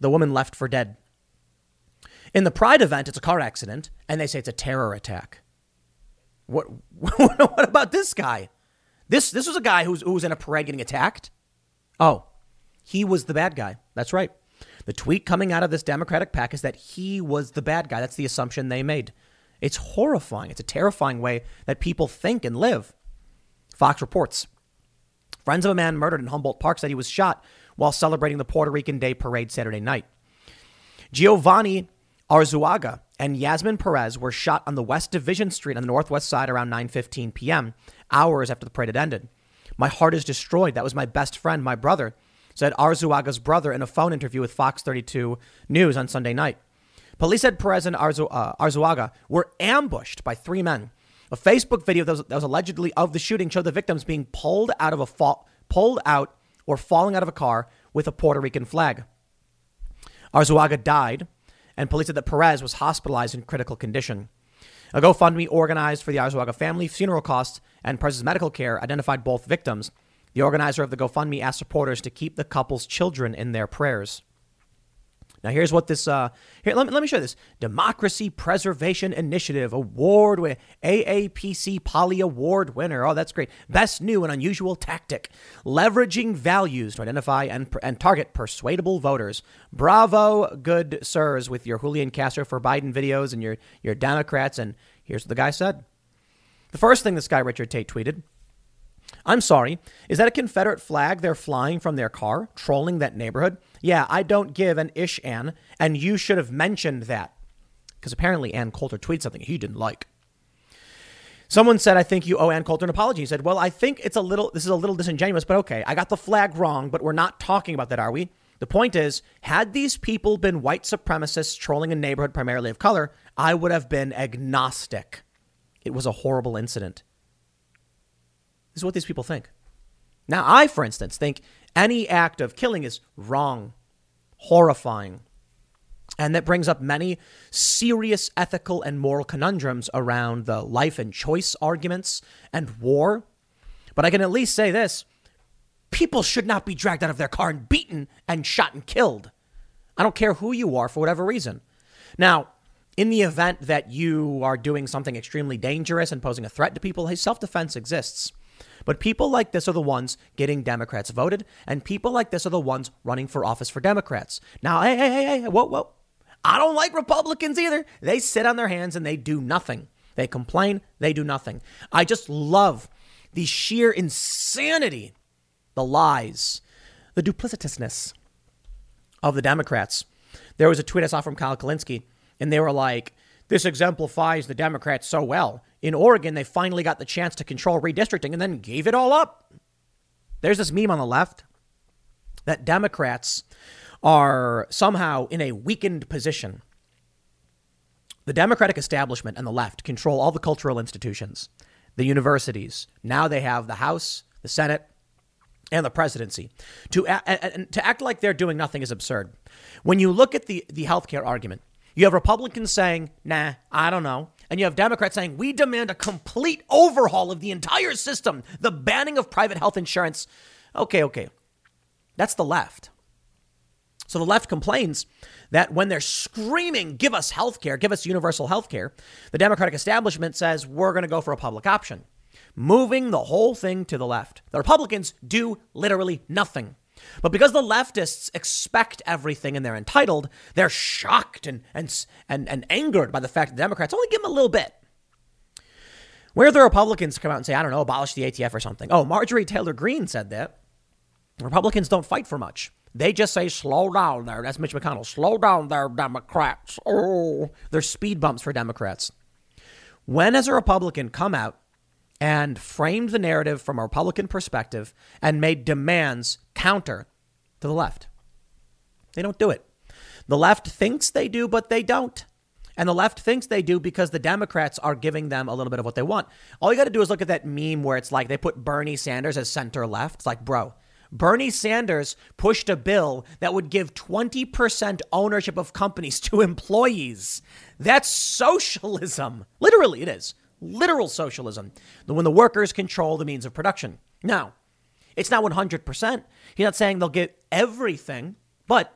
The woman left for dead. In the pride event, it's a car accident, and they say it's a terror attack. What about this guy? This was a guy who was in a parade getting attacked. Oh, he was the bad guy. That's right. The tweet coming out of this Democratic pack is that he was the bad guy. That's the assumption they made. It's horrifying. It's a terrifying way that people think and live. Fox reports. Friends of a man murdered in Humboldt Park said he was shot while celebrating the Puerto Rican Day parade Saturday night. Giovanni Arzuaga and Yasmin Perez were shot on the West Division Street on the Northwest Side around 9:15 p.m., hours after the parade had ended. My heart is destroyed. That was my best friend, my brother, said Arzuaga's brother in a phone interview with Fox 32 News on Sunday night. Police said Perez and Arzuaga were ambushed by three men. A Facebook video that was allegedly of the shooting showed the victims being pulled out or falling out of a car with a Puerto Rican flag. Arzuaga died, and police said that Perez was hospitalized in critical condition. A GoFundMe organized for the Arzuaga family, funeral costs, and Perez's medical care identified both victims. The organizer of the GoFundMe asked supporters to keep the couple's children in their prayers. Now, here's what this let me show you this Democracy Preservation Initiative Award with AAPC Poly Award winner. Oh, that's great. Best new and unusual tactic, leveraging values to identify and target persuadable voters. Bravo, good sirs, with your Julian Castro for Biden videos and your Democrats. And here's what the guy said. The first thing this guy, Richard Tate, tweeted, I'm sorry, is that a Confederate flag they're flying from their car, trolling that neighborhood? Yeah, I don't give an ish, Ann, and you should have mentioned that. Because apparently Ann Coulter tweeted something he didn't like. Someone said, I think you owe Ann Coulter an apology. He said, well, I think this is a little disingenuous, but okay, I got the flag wrong, but we're not talking about that, are we? The point is, had these people been white supremacists trolling a neighborhood primarily of color, I would have been agnostic. It was a horrible incident. This is what these people think. Now, I, for instance, think any act of killing is wrong, horrifying. And that brings up many serious ethical and moral conundrums around the life and choice arguments and war. But I can at least say this. People should not be dragged out of their car and beaten and shot and killed. I don't care who you are for whatever reason. Now, in the event that you are doing something extremely dangerous and posing a threat to people, self-defense exists. But people like this are the ones getting Democrats voted, and people like this are the ones running for office for Democrats. Now, hey, whoa. I don't like Republicans either. They sit on their hands and they do nothing. They complain. They do nothing. I just love the sheer insanity, the lies, the duplicitousness of the Democrats. There was a tweet I saw from Kyle Kalinske, and they were like, This exemplifies the Democrats so well. In Oregon, they finally got the chance to control redistricting and then gave it all up. There's this meme on the left that Democrats are somehow in a weakened position. The Democratic establishment and the left control all the cultural institutions, the universities. Now they have the House, the Senate, and the presidency. To act like they're doing nothing is absurd. When you look at the healthcare argument, you have Republicans saying, nah, I don't know. And you have Democrats saying, we demand a complete overhaul of the entire system, the banning of private health insurance. Okay. That's the left. So the left complains that when they're screaming, give us health care, give us universal health care, the Democratic establishment says we're going to go for a public option, moving the whole thing to the left. The Republicans do literally nothing. But because the leftists expect everything and they're entitled, they're shocked and angered by the fact that the Democrats only give them a little bit. Where the Republicans come out and say, I don't know, abolish the ATF or something. Oh, Marjorie Taylor Greene said that. Republicans don't fight for much. They just say, slow down there. That's Mitch McConnell. Slow down there, Democrats. Oh, they're speed bumps for Democrats. When has a Republican come out and framed the narrative from a Republican perspective and made demands counter to the left? They don't do it. The left thinks they do, but they don't. And the left thinks they do because the Democrats are giving them a little bit of what they want. All you got to do is look at that meme where it's like they put Bernie Sanders as center left. It's like, bro, Bernie Sanders pushed a bill that would give 20% ownership of companies to employees. That's socialism. Literally, it is. Literal socialism. When the workers control the means of production. Now, it's not 100%. He's not saying they'll get everything, but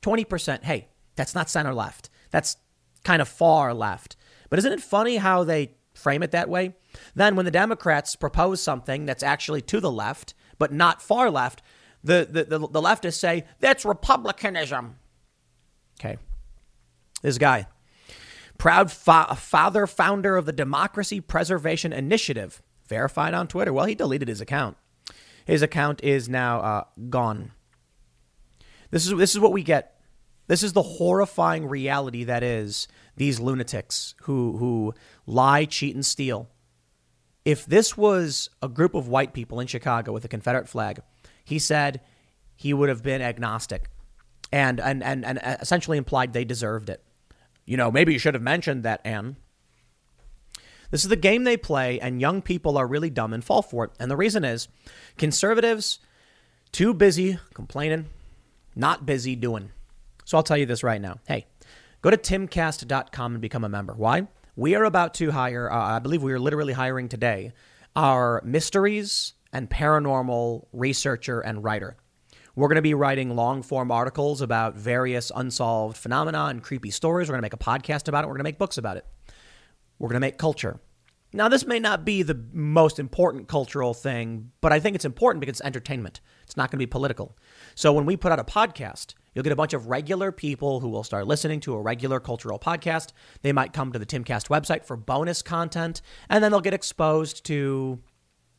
20%. Hey, that's not center left. That's kind of far left. But isn't it funny how they frame it that way? Then when the Democrats propose something that's actually to the left, but not far left, the leftists say, that's Republicanism. Okay. This guy, proud father, founder of the Democracy Preservation Initiative, verified on Twitter. Well, he deleted his account. His account is now gone. This is what we get. This is the horrifying reality that is these lunatics who lie, cheat, and steal. If this was a group of white people in Chicago with a Confederate flag, he said he would have been agnostic and essentially implied they deserved it. You know, maybe you should have mentioned that, Ann. This is the game they play, and young people are really dumb and fall for it. And the reason is conservatives too busy complaining, not busy doing. So I'll tell you this right now. Hey, go to TimCast.com and become a member. Why? We are about to hire, I believe we are literally hiring today, our mysteries and paranormal researcher and writer. We're going to be writing long form articles about various unsolved phenomena and creepy stories. We're going to make a podcast about it. We're going to make books about it. We're going to make culture. Now, this may not be the most important cultural thing, but I think it's important because it's entertainment. It's not going to be political. So when we put out a podcast, you'll get a bunch of regular people who will start listening to a regular cultural podcast. They might come to the TimCast website for bonus content, and then they'll get exposed to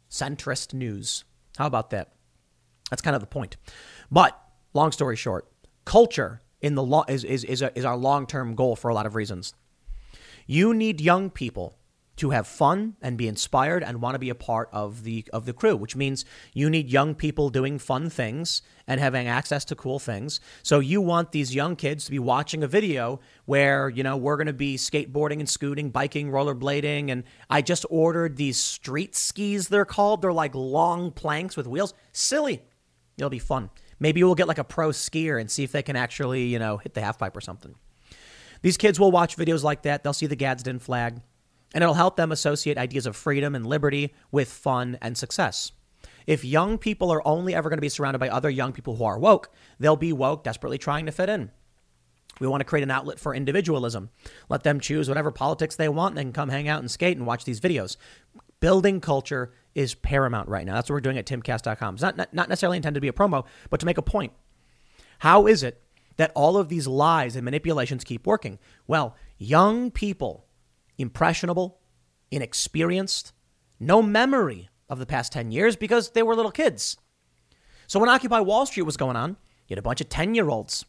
centrist news. How about that? That's kind of the point. But long story short, culture in the is our long-term goal for a lot of reasons. You need young people to have fun and be inspired and want to be a part of the crew, which means you need young people doing fun things and having access to cool things. So you want these young kids to be watching a video where, you know, we're going to be skateboarding and scooting, biking, rollerblading. And I just ordered these street skis, they're called. They're like long planks with wheels. Silly. It'll be fun. Maybe we'll get like a pro skier and see if they can actually, you know, hit the half pipe or something. These kids will watch videos like that. They'll see the Gadsden flag, and it'll help them associate ideas of freedom and liberty with fun and success. If young people are only ever going to be surrounded by other young people who are woke, they'll be woke, desperately trying to fit in. We want to create an outlet for individualism. Let them choose whatever politics they want and come hang out and skate and watch these videos. Building culture is paramount right now. That's what we're doing at TimCast.com. It's not necessarily intended to be a promo, but to make a point. How is it that all of these lies and manipulations keep working? Well, young people, impressionable, inexperienced, no memory of the past 10 years because they were little kids. So when Occupy Wall Street was going on, you had a bunch of 10-year-olds.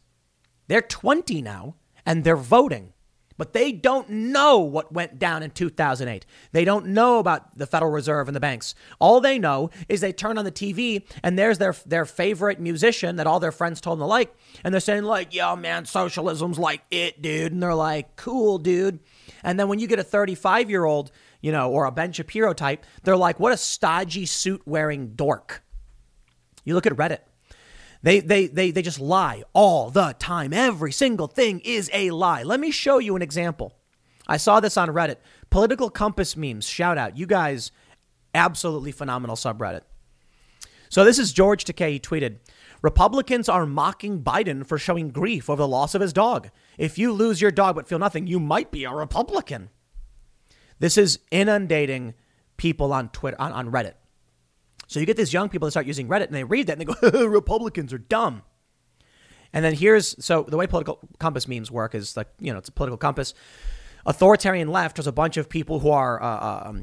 They're 20 now, and they're voting. But they don't know what went down in 2008. They don't know about the Federal Reserve and the banks. All they know is they turn on the TV and there's their favorite musician that all their friends told them to like. And they're saying like, yo, man, socialism's like it, dude. And they're like, cool, dude. And then when you get a 35-year-old, you know, or a Ben Shapiro type, they're like, what a stodgy suit-wearing dork. You look at Reddit. They just lie all the time. Every single thing is a lie. Let me show you an example. I saw this on Reddit. Political Compass memes. Shout out. You guys, absolutely phenomenal subreddit. So this is George Takei. He tweeted, Republicans are mocking Biden for showing grief over the loss of his dog. If you lose your dog but feel nothing, you might be a Republican. This is inundating people on Twitter, on Reddit. So you get these young people that start using Reddit and they read that and they go, Republicans are dumb. And then here's, so the way Political Compass memes work is like, you know, it's a Political Compass. Authoritarian left has a bunch of people who are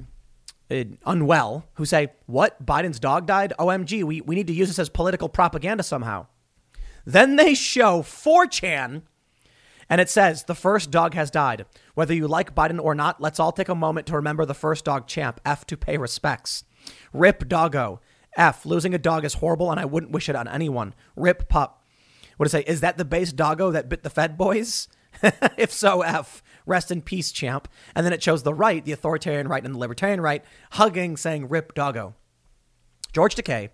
unwell, who say, what? Biden's dog died? OMG, we need to use this as political propaganda somehow. Then they show 4chan and it says, the first dog has died. Whether you like Biden or not, let's all take a moment to remember the first dog champ, F to pay respects. Rip doggo. F, losing a dog is horrible and I wouldn't wish it on anyone. Rip pup. What did I say? Is that the base doggo that bit the Fed boys? If so, F, rest in peace, champ. And then it shows the right, the authoritarian right and the libertarian right, hugging, saying rip doggo. George Takei,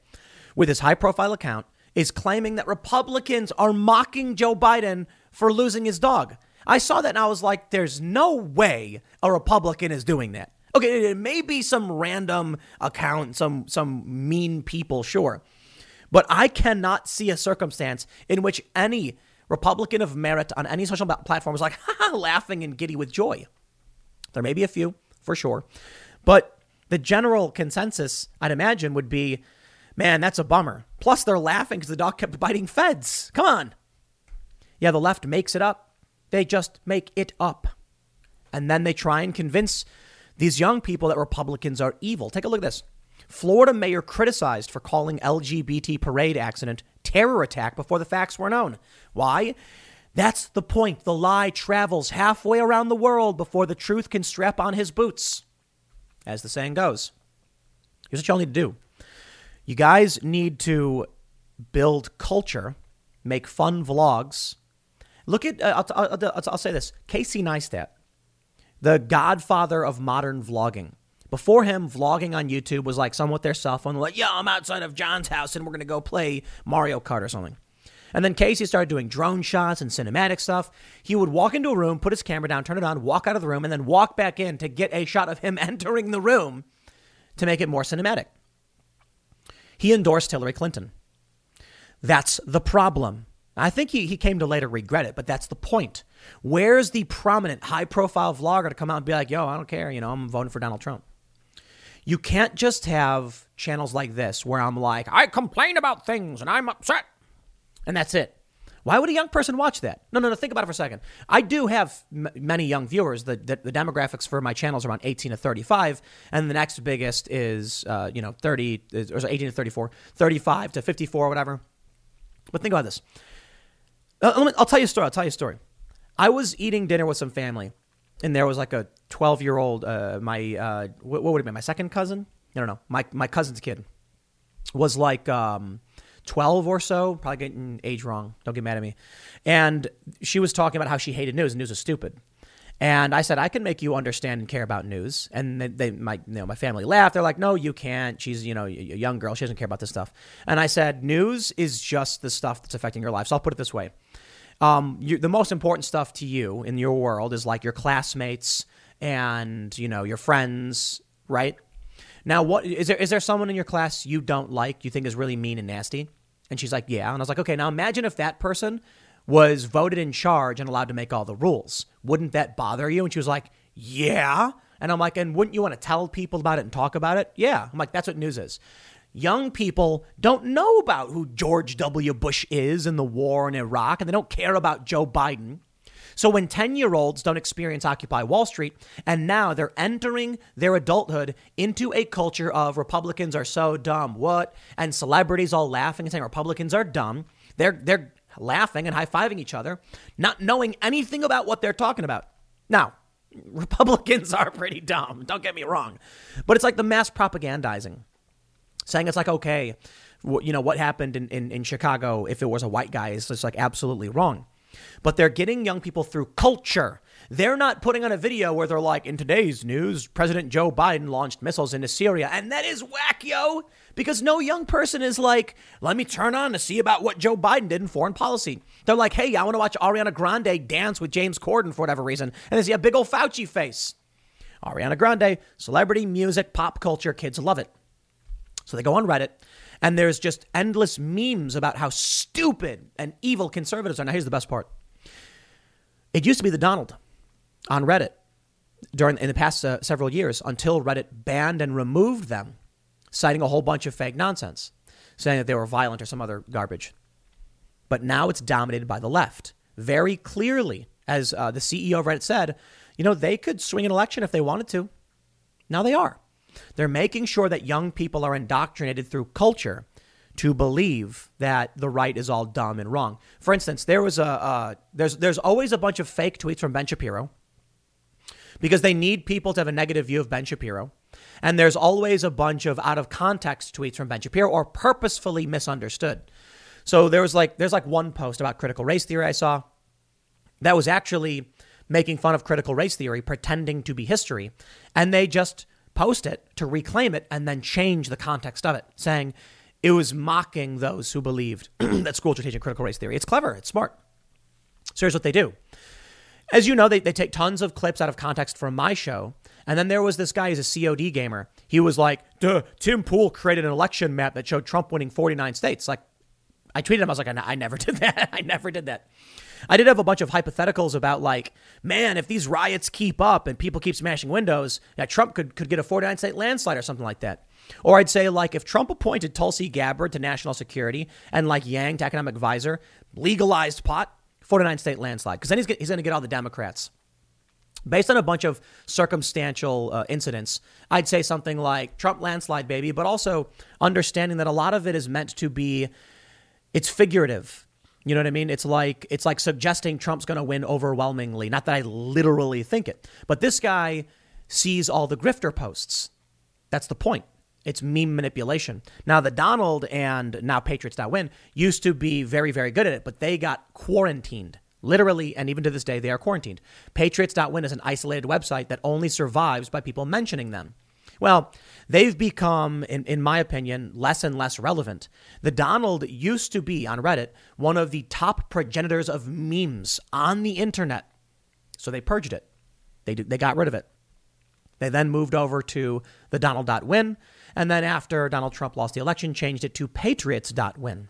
with his high profile account, is claiming that Republicans are mocking Joe Biden for losing his dog. I saw that and I was like, there's no way a Republican is doing that. Okay, it may be some random account, some mean people, sure. But I cannot see a circumstance in which any Republican of merit on any social platform is like, ha, laughing and giddy with joy. There may be a few, for sure. But the general consensus, I'd imagine, would be, man, that's a bummer. Plus, they're laughing because the dog kept biting feds. Come on. Yeah, the left makes it up. They just make it up. And then they try and convince these young people that Republicans are evil. Take a look at this. Florida mayor criticized for calling LGBT parade accident terror attack before the facts were known. Why? That's the point. The lie travels halfway around the world before the truth can strap on his boots, as the saying goes. Here's what y'all need to do. You guys need to build culture, make fun vlogs. Look at, I'll say this, Casey Neistat. The godfather of modern vlogging. Before him, vlogging on YouTube was like someone with their cell phone, like, yeah, I'm outside of John's house and we're going to go play Mario Kart or something. And then Casey started doing drone shots and cinematic stuff. He would walk into a room, put his camera down, turn it on, walk out of the room, and then walk back in to get a shot of him entering the room to make it more cinematic. He endorsed Hillary Clinton. That's the problem. I think he came to later regret it, but that's the point. Where's the prominent high-profile vlogger to come out and be like, yo, I don't care, you know, I'm voting for Donald Trump. You can't just have channels like this where I'm like, I complain about things and I'm upset, and that's it. Why would a young person watch that? No, think about it for a second. I do have many young viewers. The demographics for my channels are around 18 to 35, and the next biggest is, 18 to 34, 35 to 54, whatever. But think about this. I'll tell you a story. I was eating dinner with some family and there was like a 12-year-old, what would it be? My second cousin? I don't know. My cousin's kid was like 12 or so, probably getting age wrong. Don't get mad at me. And she was talking about how she hated news. News is stupid. And I said, I can make you understand and care about news. And my family laughed. They're like, no, you can't. She's, a young girl. She doesn't care about this stuff. And I said, news is just the stuff that's affecting your life. So I'll put it this way. The most important stuff to you in your world is like your classmates and, your friends, right? Now, what is there someone in your class you don't like, you think is really mean and nasty? And she's like, yeah. And I was like, okay, now imagine if that person was voted in charge and allowed to make all the rules. Wouldn't that bother you? And she was like, yeah. And I'm like, and wouldn't you want to tell people about it and talk about it? Yeah. I'm like, that's what news is. Young people don't know about who George W. Bush is and the war in Iraq, and they don't care about Joe Biden. So when 10-year-olds don't experience Occupy Wall Street, and now they're entering their adulthood into a culture of Republicans are so dumb, what? And celebrities all laughing and saying Republicans are dumb. They're laughing and high-fiving each other, not knowing anything about what they're talking about. Now, Republicans are pretty dumb, don't get me wrong, but it's like the mass propagandizing, saying it's like, okay, you know, what happened in Chicago, if it was a white guy, is just like absolutely wrong. But they're getting young people through culture. They're not putting on a video where they're like, in today's news, President Joe Biden launched missiles into Syria. And that is whack, yo, because no young person is like, let me turn on to see about what Joe Biden did in foreign policy. They're like, hey, I want to watch Ariana Grande dance with James Corden for whatever reason. And they see a big old Fauci face. Ariana Grande, celebrity, music, pop culture, kids love it. So they go on Reddit. And there's just endless memes about how stupid and evil conservatives are. Now, here's the best part. It used to be The Donald on Reddit in the past several years, until Reddit banned and removed them, citing a whole bunch of fake nonsense, saying that they were violent or some other garbage. But now it's dominated by the left. Very clearly, as the CEO of Reddit said, you know, they could swing an election if they wanted to. Now they are. They're making sure that young people are indoctrinated through culture to believe that the right is all dumb and wrong. For instance, there was there's always a bunch of fake tweets from Ben Shapiro because they need people to have a negative view of Ben Shapiro. And there's always a bunch of out of context tweets from Ben Shapiro, or purposefully misunderstood. So there's like one post about critical race theory I saw that was actually making fun of critical race theory, pretending to be history. And they just post it to reclaim it and then change the context of it, saying it was mocking those who believed that school should teach in critical race theory. It's clever. It's smart. So here's what they do. As you know, they take tons of clips out of context from my show. And then there was this guy who's a COD gamer. He was like, duh, Tim Pool created an election map that showed Trump winning 49 states. Like, I tweeted him. I was like, I never did that. I never did that. I did have a bunch of hypotheticals about, like, man, if these riots keep up and people keep smashing windows, yeah, Trump could get a 49 state landslide or something like that. Or I'd say, like, if Trump appointed Tulsi Gabbard to national security and, like, Yang to economic advisor, legalized pot, 49 state landslide, because then he's going to get all the Democrats. Based on a bunch of circumstantial incidents, I'd say something like Trump landslide, baby, but also understanding that a lot of it is meant to be, it's figurative. You know what I mean? It's like suggesting Trump's going to win overwhelmingly. Not that I literally think it, but this guy sees all the grifter posts. That's the point. It's meme manipulation. Now, The Donald and now Patriots.win used to be very, very good at it, but they got quarantined literally. And even to this day, they are quarantined. Patriots.win is an isolated website that only survives by people mentioning them. Well, they've become, in my opinion, less and less relevant. The Donald used to be on Reddit, one of the top progenitors of memes on the internet. So they purged it. They got rid of it. They then moved over to the Donald.win. And then after Donald Trump lost the election, changed it to Patriots.win.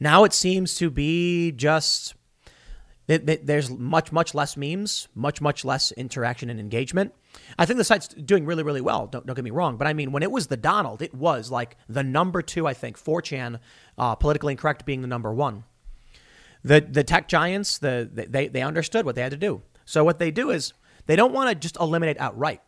Now it seems to be just, there's much, much less memes, much, much less interaction and engagement. I think the site's doing really, really well. Don't get me wrong. But I mean, when it was the Donald, it was like the #2, I think, 4chan, politically incorrect being the #1. The tech giants, they understood what they had to do. So what they do is they don't want to just eliminate outright.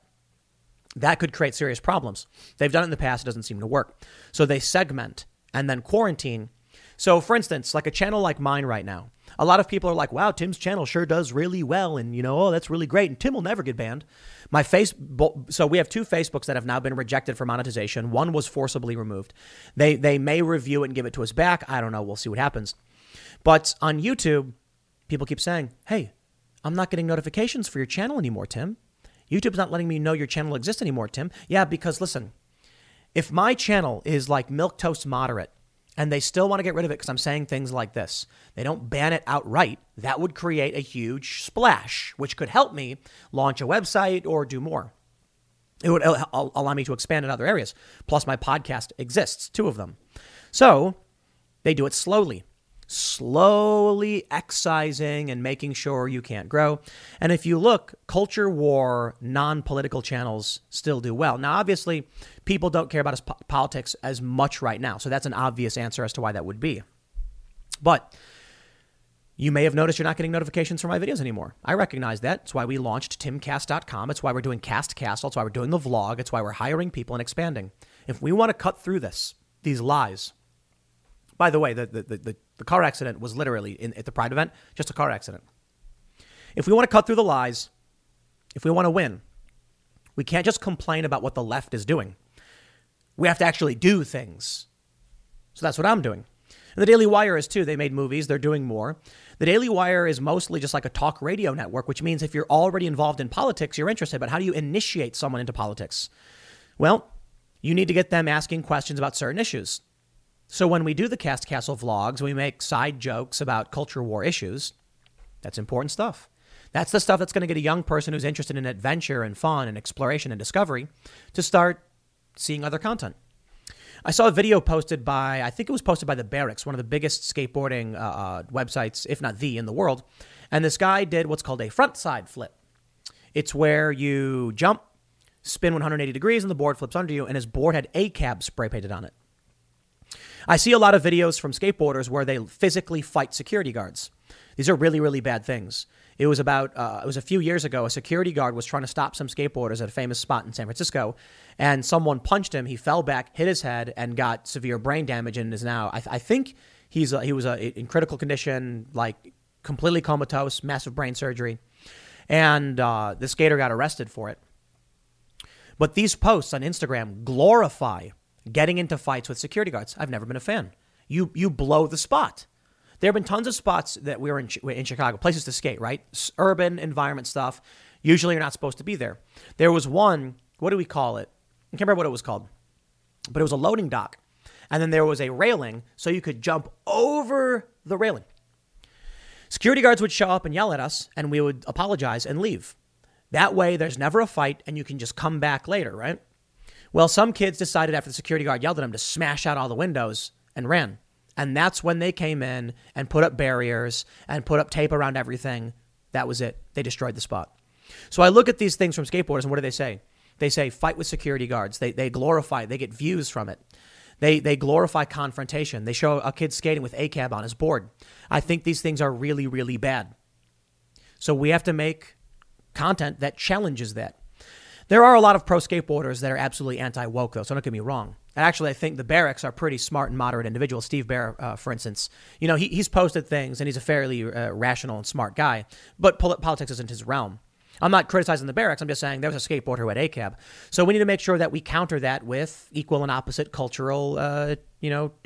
That could create serious problems. They've done it in the past. It doesn't seem to work. So they segment and then quarantine. So, for instance, like a channel like mine right now, a lot of people are like, wow, Tim's channel sure does really well. And, you know, oh, that's really great. And Tim will never get banned. So we have two Facebooks that have now been rejected for monetization. One was forcibly removed. They may review it and give it to us back. I don't know. We'll see what happens. But on YouTube, people keep saying, hey, I'm not getting notifications for your channel anymore, Tim. YouTube's not letting me know your channel exists anymore, Tim. Yeah, because listen, if my channel is like milquetoast moderate, and they still want to get rid of it because I'm saying things like this, they don't ban it outright. That would create a huge splash, which could help me launch a website or do more. It would allow me to expand in other areas. Plus, my podcast exists, two of them. So they do it slowly excising and making sure you can't grow. And if you look, culture war, non-political channels still do well. Now, obviously, people don't care about his politics as much right now. So that's an obvious answer as to why that would be. But you may have noticed you're not getting notifications for my videos anymore. I recognize that. It's why we launched TimCast.com. It's why we're doing Cast Castle. It's why we're doing the vlog. It's why we're hiring people and expanding. If we want to cut through these lies. By the way, the car accident was literally at the Pride event, just a car accident. If we want to cut through the lies, If we want to win, we can't just complain about what the left is doing. We have to actually do things. So that's what I'm doing. And the Daily Wire is too. They made movies. They're doing more. The Daily Wire is mostly just like a talk radio network, which means if you're already involved in politics, you're interested. But how do you initiate someone into politics? Well, you need to get them asking questions about certain issues. So when we do the Cast Castle vlogs, we make side jokes about culture war issues. That's important stuff. That's the stuff that's going to get a young person who's interested in adventure and fun and exploration and discovery to start seeing other content. I saw a video posted by, I think it was posted by The Barracks, one of the biggest skateboarding websites, if not the, in the world. And this guy did what's called a front side flip. It's where you jump, spin 180 degrees, and the board flips under you, and his board had ACAB spray painted on it. I see a lot of videos from skateboarders where they physically fight security guards. These are really, really bad things. It was about, it was a few years ago, a security guard was trying to stop some skateboarders at a famous spot in San Francisco, and someone punched him. He fell back, hit his head, and got severe brain damage, and is now, I think he was in critical condition, like completely comatose, massive brain surgery, and the skater got arrested for it. But these posts on Instagram glorify getting into fights with security guards. I've never been a fan. You blow the spot. There have been tons of spots that we were in Chicago, places to skate, right? Urban environment stuff. Usually you're not supposed to be there. There was one, what do we call it? I can't remember what it was called, but it was a loading dock. And then there was a railing, so you could jump over the railing. Security guards would show up and yell at us, and we would apologize and leave. That way, there's never a fight, and you can just come back later, right? Well, some kids decided after the security guard yelled at them to smash out all the windows and ran. And that's when they came in and put up barriers and put up tape around everything. That was it. They destroyed the spot. So I look at these things from skateboarders, and what do they say? They say fight with security guards. They glorify. They get views from it. They glorify confrontation. They show a kid skating with ACAB on his board. I think these things are really, really bad. So we have to make content that challenges that. There are a lot of pro skateboarders that are absolutely anti-woke, though, so don't get me wrong. And actually, I think the Barracks are pretty smart and moderate individuals. Steve Barr, for instance, you know, he's posted things, and he's a fairly rational and smart guy, but politics isn't his realm. I'm not criticizing the Barracks. I'm just saying there was a skateboarder who had ACAB. So we need to make sure that we counter that with equal and opposite cultural,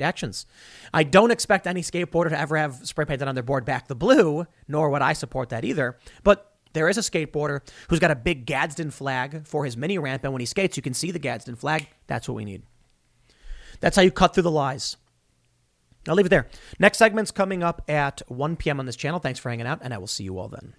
actions. I don't expect any skateboarder to ever have spray painted on their board back the blue, nor would I support that either, but there is a skateboarder who's got a big Gadsden flag for his mini ramp, and when he skates, you can see the Gadsden flag. That's what we need. That's how you cut through the lies. I'll leave it there. Next segment's coming up at 1 p.m. on this channel. Thanks for hanging out, and I will see you all then.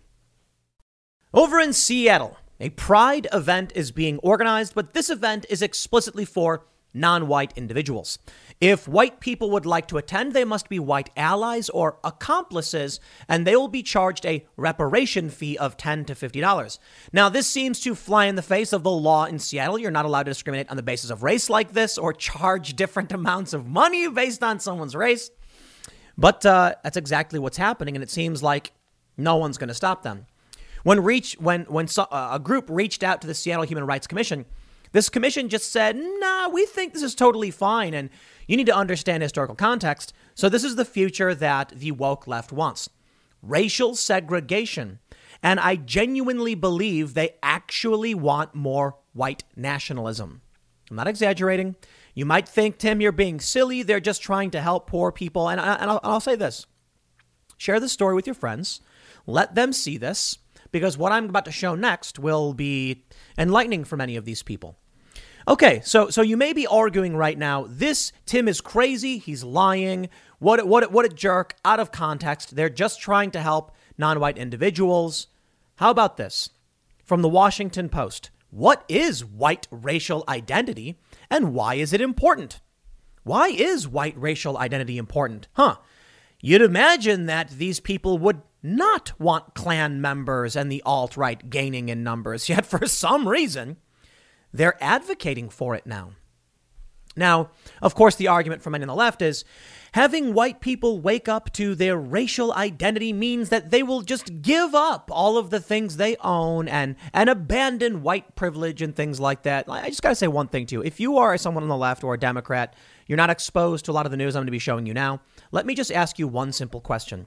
Over in Seattle, a pride event is being organized, but this event is explicitly for non-white individuals. If white people would like to attend, they must be white allies or accomplices, and they will be charged a reparation fee of $10 to $50. Now, this seems to fly in the face of the law in Seattle. You're not allowed to discriminate on the basis of race like this or charge different amounts of money based on someone's race. But that's exactly what's happening, and it seems like no one's going to stop them. When a group reached out to the Seattle Human Rights Commission, this commission just said, nah, we think this is totally fine, and you need to understand historical context. So this is the future that the woke left wants. Racial segregation. And I genuinely believe they actually want more white nationalism. I'm not exaggerating. You might think, Tim, you're being silly. They're just trying to help poor people. And I'll say this. Share this story with your friends. Let them see this, because what I'm about to show next will be enlightening for many of these people. Okay, so you may be arguing right now, this Tim is crazy, he's lying, what a jerk, out of context, they're just trying to help non-white individuals. How about this? From the Washington Post, what is white racial identity and why is it important? Why is white racial identity important? Huh? You'd imagine that these people would not want Klan members and the alt-right gaining in numbers, yet for some reason, they're advocating for it now. Now, of course, the argument from many on the left is having white people wake up to their racial identity means that they will just give up all of the things they own and abandon white privilege and things like that. I just got to say one thing to you. If you are someone on the left or a Democrat, you're not exposed to a lot of the news I'm going to be showing you now. Let me just ask you one simple question.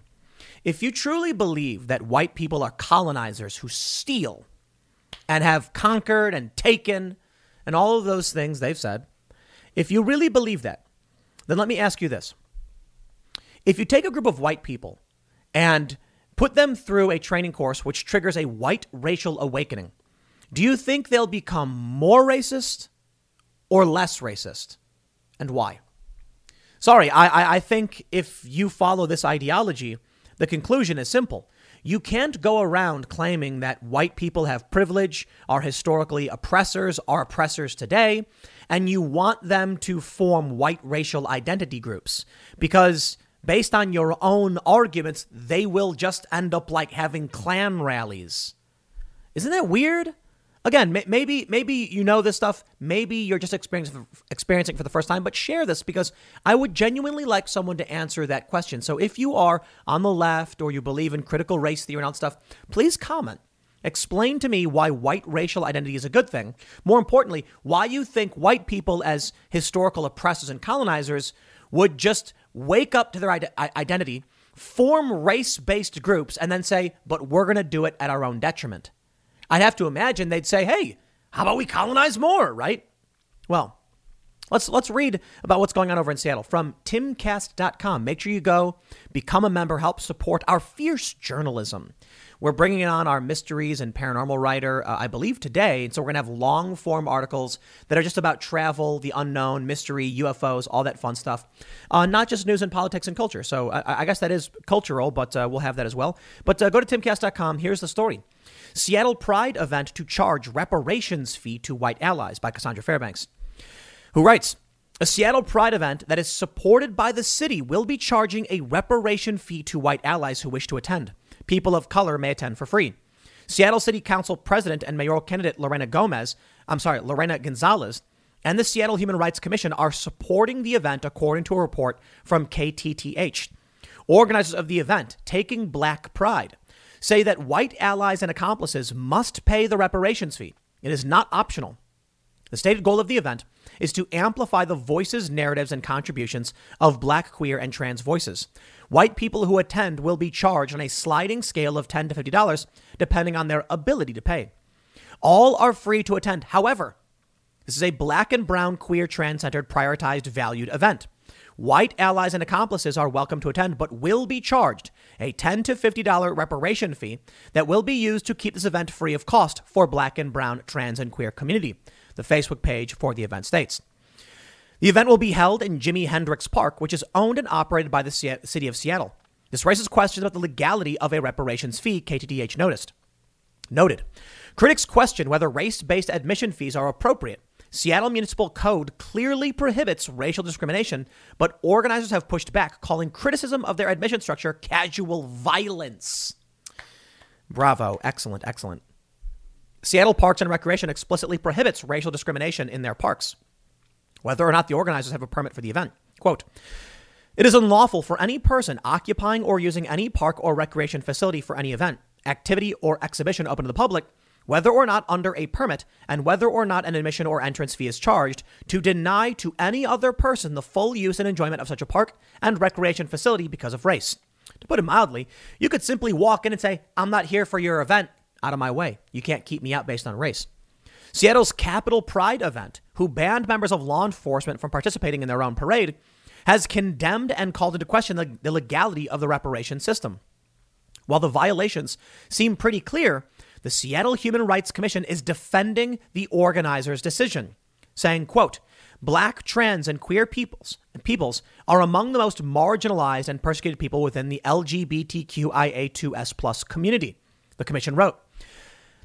If you truly believe that white people are colonizers who steal and have conquered and taken and all of those things they've said, if you really believe that, then let me ask you this. If you take a group of white people and put them through a training course which triggers a white racial awakening, do you think they'll become more racist or less racist? And why? Sorry, I think if you follow this ideology, the conclusion is simple. You can't go around claiming that white people have privilege, are historically oppressors, are oppressors today, and you want them to form white racial identity groups, because based on your own arguments, they will just end up like having Klan rallies. Isn't that weird? Again, maybe you know this stuff. Maybe you're just experiencing for the first time, but share this because I would genuinely like someone to answer that question. So if you are on the left or you believe in critical race theory and all that stuff, please comment. Explain to me why white racial identity is a good thing. More importantly, why you think white people as historical oppressors and colonizers would just wake up to their identity, form race-based groups, and then say, but we're going to do it at our own detriment. I'd have to imagine they'd say, hey, how about we colonize more, right? Well, let's read about what's going on over in Seattle from TimCast.com. Make sure you go become a member, help support our fierce journalism. We're bringing on our mysteries and paranormal writer, I believe, today. And so we're going to have long form articles that are just about travel, the unknown, mystery, UFOs, all that fun stuff. Not just news and politics and culture. So I guess that is cultural, but we'll have that as well. But go to TimCast.com. Here's the story. Seattle Pride event to charge reparations fee to white allies by Cassandra Fairbanks, who writes, a Seattle Pride event that is supported by the city will be charging a reparation fee to white allies who wish to attend. People of color may attend for free. Seattle City Council President and mayoral candidate Lorena Gonzalez and the Seattle Human Rights Commission are supporting the event, according to a report from KTTH. Organizers of the event, Taking Black Pride, say that white allies and accomplices must pay the reparations fee. It is not optional. The stated goal of the event is to amplify the voices, narratives, and contributions of black, queer, and trans voices. White people who attend will be charged on a sliding scale of $10 to $50, depending on their ability to pay. All are free to attend. However, this is a black and brown, queer, trans-centered, prioritized, valued event. White allies and accomplices are welcome to attend, but will be charged a $10 to $50 reparation fee that will be used to keep this event free of cost for black and brown, trans and queer community. The Facebook page for the event states the event will be held in Jimi Hendrix Park, which is owned and operated by the city of Seattle. This raises questions about the legality of a reparations fee, KTDH noted. Critics question whether race-based admission fees are appropriate. Seattle Municipal Code clearly prohibits racial discrimination, but organizers have pushed back, calling criticism of their admission structure casual violence. Bravo. Excellent. Excellent. Seattle Parks and Recreation explicitly prohibits racial discrimination in their parks, whether or not the organizers have a permit for the event. Quote, it is unlawful for any person occupying or using any park or recreation facility for any event, activity, or exhibition open to the public, whether or not under a permit, and whether or not an admission or entrance fee is charged, to deny to any other person the full use and enjoyment of such a park and recreation facility because of race. To put it mildly, you could simply walk in and say, I'm not here for your event, out of my way. You can't keep me out based on race. Seattle's Capitol Pride event, who banned members of law enforcement from participating in their own parade, has condemned and called into question the legality of the reparation system. While the violations seem pretty clear, the Seattle Human Rights Commission is defending the organizer's decision, saying, quote, black, trans, and queer peoples are among the most marginalized and persecuted people within the LGBTQIA2S plus community, the commission wrote.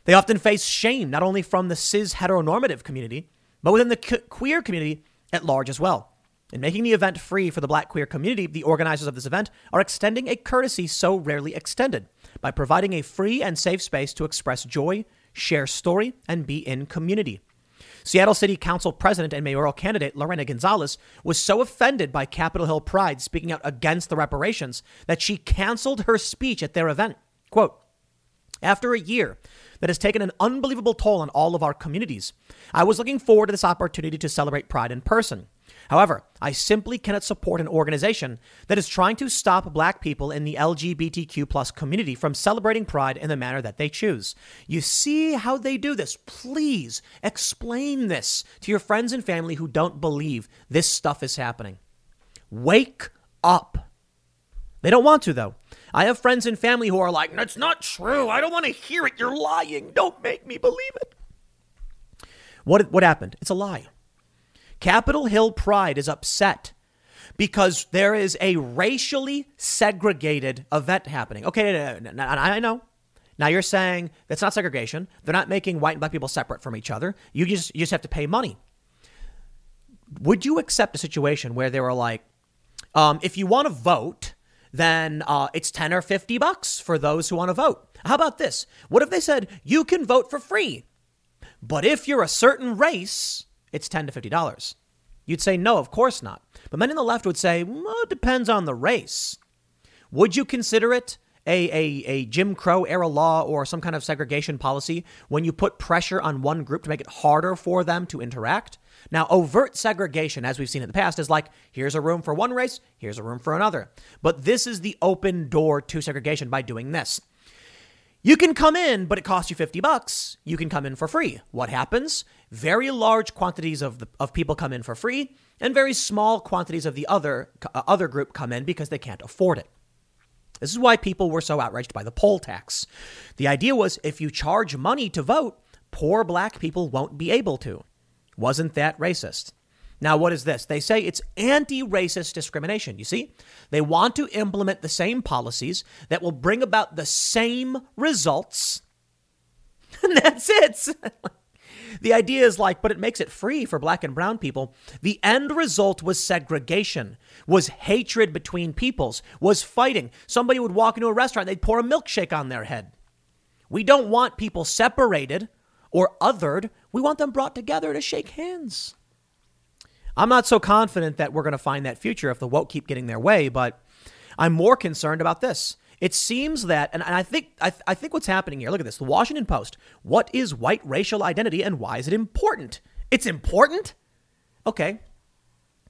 They often face shame, not only from the cis heteronormative community, but within the queer community at large as well. In making the event free for the black queer community, the organizers of this event are extending a courtesy so rarely extended by providing a free and safe space to express joy, share story, and be in community. Seattle City Council President and mayoral candidate Lorena Gonzalez was so offended by Capitol Hill Pride speaking out against the reparations that she canceled her speech at their event. Quote, After a year that has taken an unbelievable toll on all of our communities, I was looking forward to this opportunity to celebrate Pride in person. However, I simply cannot support an organization that is trying to stop Black people in the LGBTQ plus community from celebrating Pride in the manner that they choose. You see how they do this? Please explain this to your friends and family who don't believe this stuff is happening. Wake up. They don't want to, though. I have friends and family who are like, that's not true. I don't want to hear it. You're lying. Don't make me believe it. What happened? It's a lie. Capitol Hill Pride is upset because there is a racially segregated event happening. Okay, I know. Now you're saying that's not segregation. They're not making white and Black people separate from each other. You just have to pay money. Would you accept a situation where they were like, if you want to vote, then it's $10 or $50 for those who want to vote? How about this? What if they said you can vote for free, but if you're a certain race, it's $10 to $50. You'd say, no, of course not. But many on the left would say, well, it depends on the race. Would you consider it a Jim Crow era law or some kind of segregation policy when you put pressure on one group to make it harder for them to interact? Now, overt segregation, as we've seen in the past, is like, here's a room for one race, here's a room for another. But this is the open door to segregation by doing this. You can come in, but it costs you $50. You can come in for free. What happens? Very large quantities of people come in for free, and very small quantities of the other group come in because they can't afford it. This is why people were so outraged by the poll tax. The idea was if you charge money to vote, poor Black people won't be able to. Wasn't that racist? Now, what is this? They say it's anti-racist discrimination. You see, they want to implement the same policies that will bring about the same results. And that's it. The idea is like, but it makes it free for Black and brown people. The end result was segregation, was hatred between peoples, was fighting. Somebody would walk into a restaurant, they'd pour a milkshake on their head. We don't want people separated or othered. We want them brought together to shake hands. I'm not so confident that we're going to find that future if the woke keep getting their way, but I'm more concerned about this. It seems that, and I think what's happening here, look at this, the Washington Post, what is white racial identity and why is it important? It's important? Okay,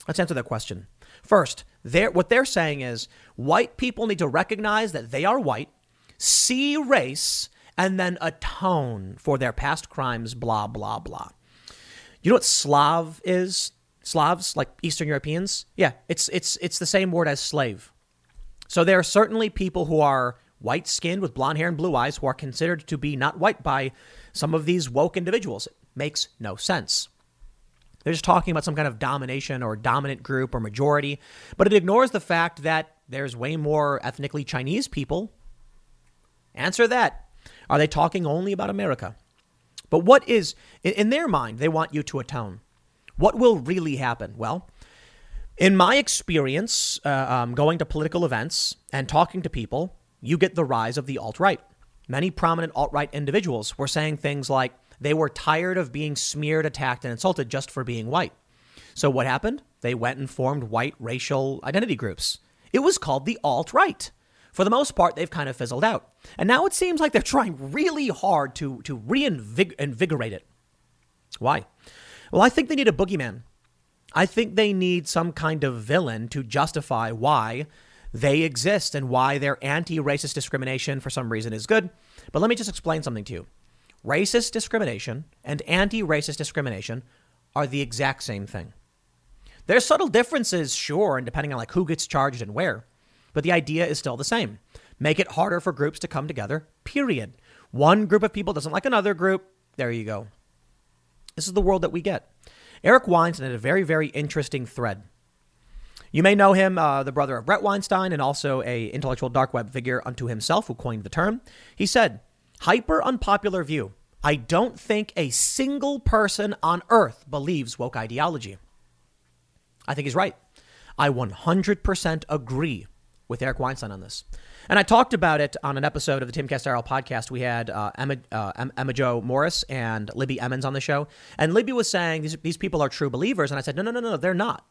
let's answer that question. First, what they're saying is white people need to recognize that they are white, see race, and then atone for their past crimes, blah, blah, blah. You know what Slav is? Slavs, like Eastern Europeans. Yeah, it's the same word as slave. So there are certainly people who are white skinned with blonde hair and blue eyes who are considered to be not white by some of these woke individuals. It makes no sense. They're just talking about some kind of domination or dominant group or majority, but it ignores the fact that there's way more ethnically Chinese people. Answer that. Are they talking only about America? But what is, in their mind, they want you to atone. What will really happen? Well, in my experience, going to political events and talking to people, you get the rise of the alt-right. Many prominent alt-right individuals were saying things like they were tired of being smeared, attacked, and insulted just for being white. So what happened? They went and formed white racial identity groups. It was called the alt-right. For the most part, they've kind of fizzled out. And now it seems like they're trying really hard to reinvigorate it. Why? Well, I think they need a boogeyman. I think they need some kind of villain to justify why they exist and why their anti-racist discrimination for some reason is good. But let me just explain something to you. Racist discrimination and anti-racist discrimination are the exact same thing. There's subtle differences, sure, and depending on like who gets charged and where, but the idea is still the same. Make it harder for groups to come together, period. One group of people doesn't like another group. There you go. This is the world that we get. Eric Weinstein had a very, very interesting thread. You may know him, the brother of Brett Weinstein, and also an intellectual dark web figure unto himself who coined the term. He said, hyper unpopular view. I don't think a single person on earth believes woke ideology. I think he's right. I 100% agree with Eric Weinstein on this. And I talked about it on an episode of the TimCast IRL podcast. We had Emma Jo Morris and Libby Emmons on the show. And Libby was saying these people are true believers. And I said, no, they're not.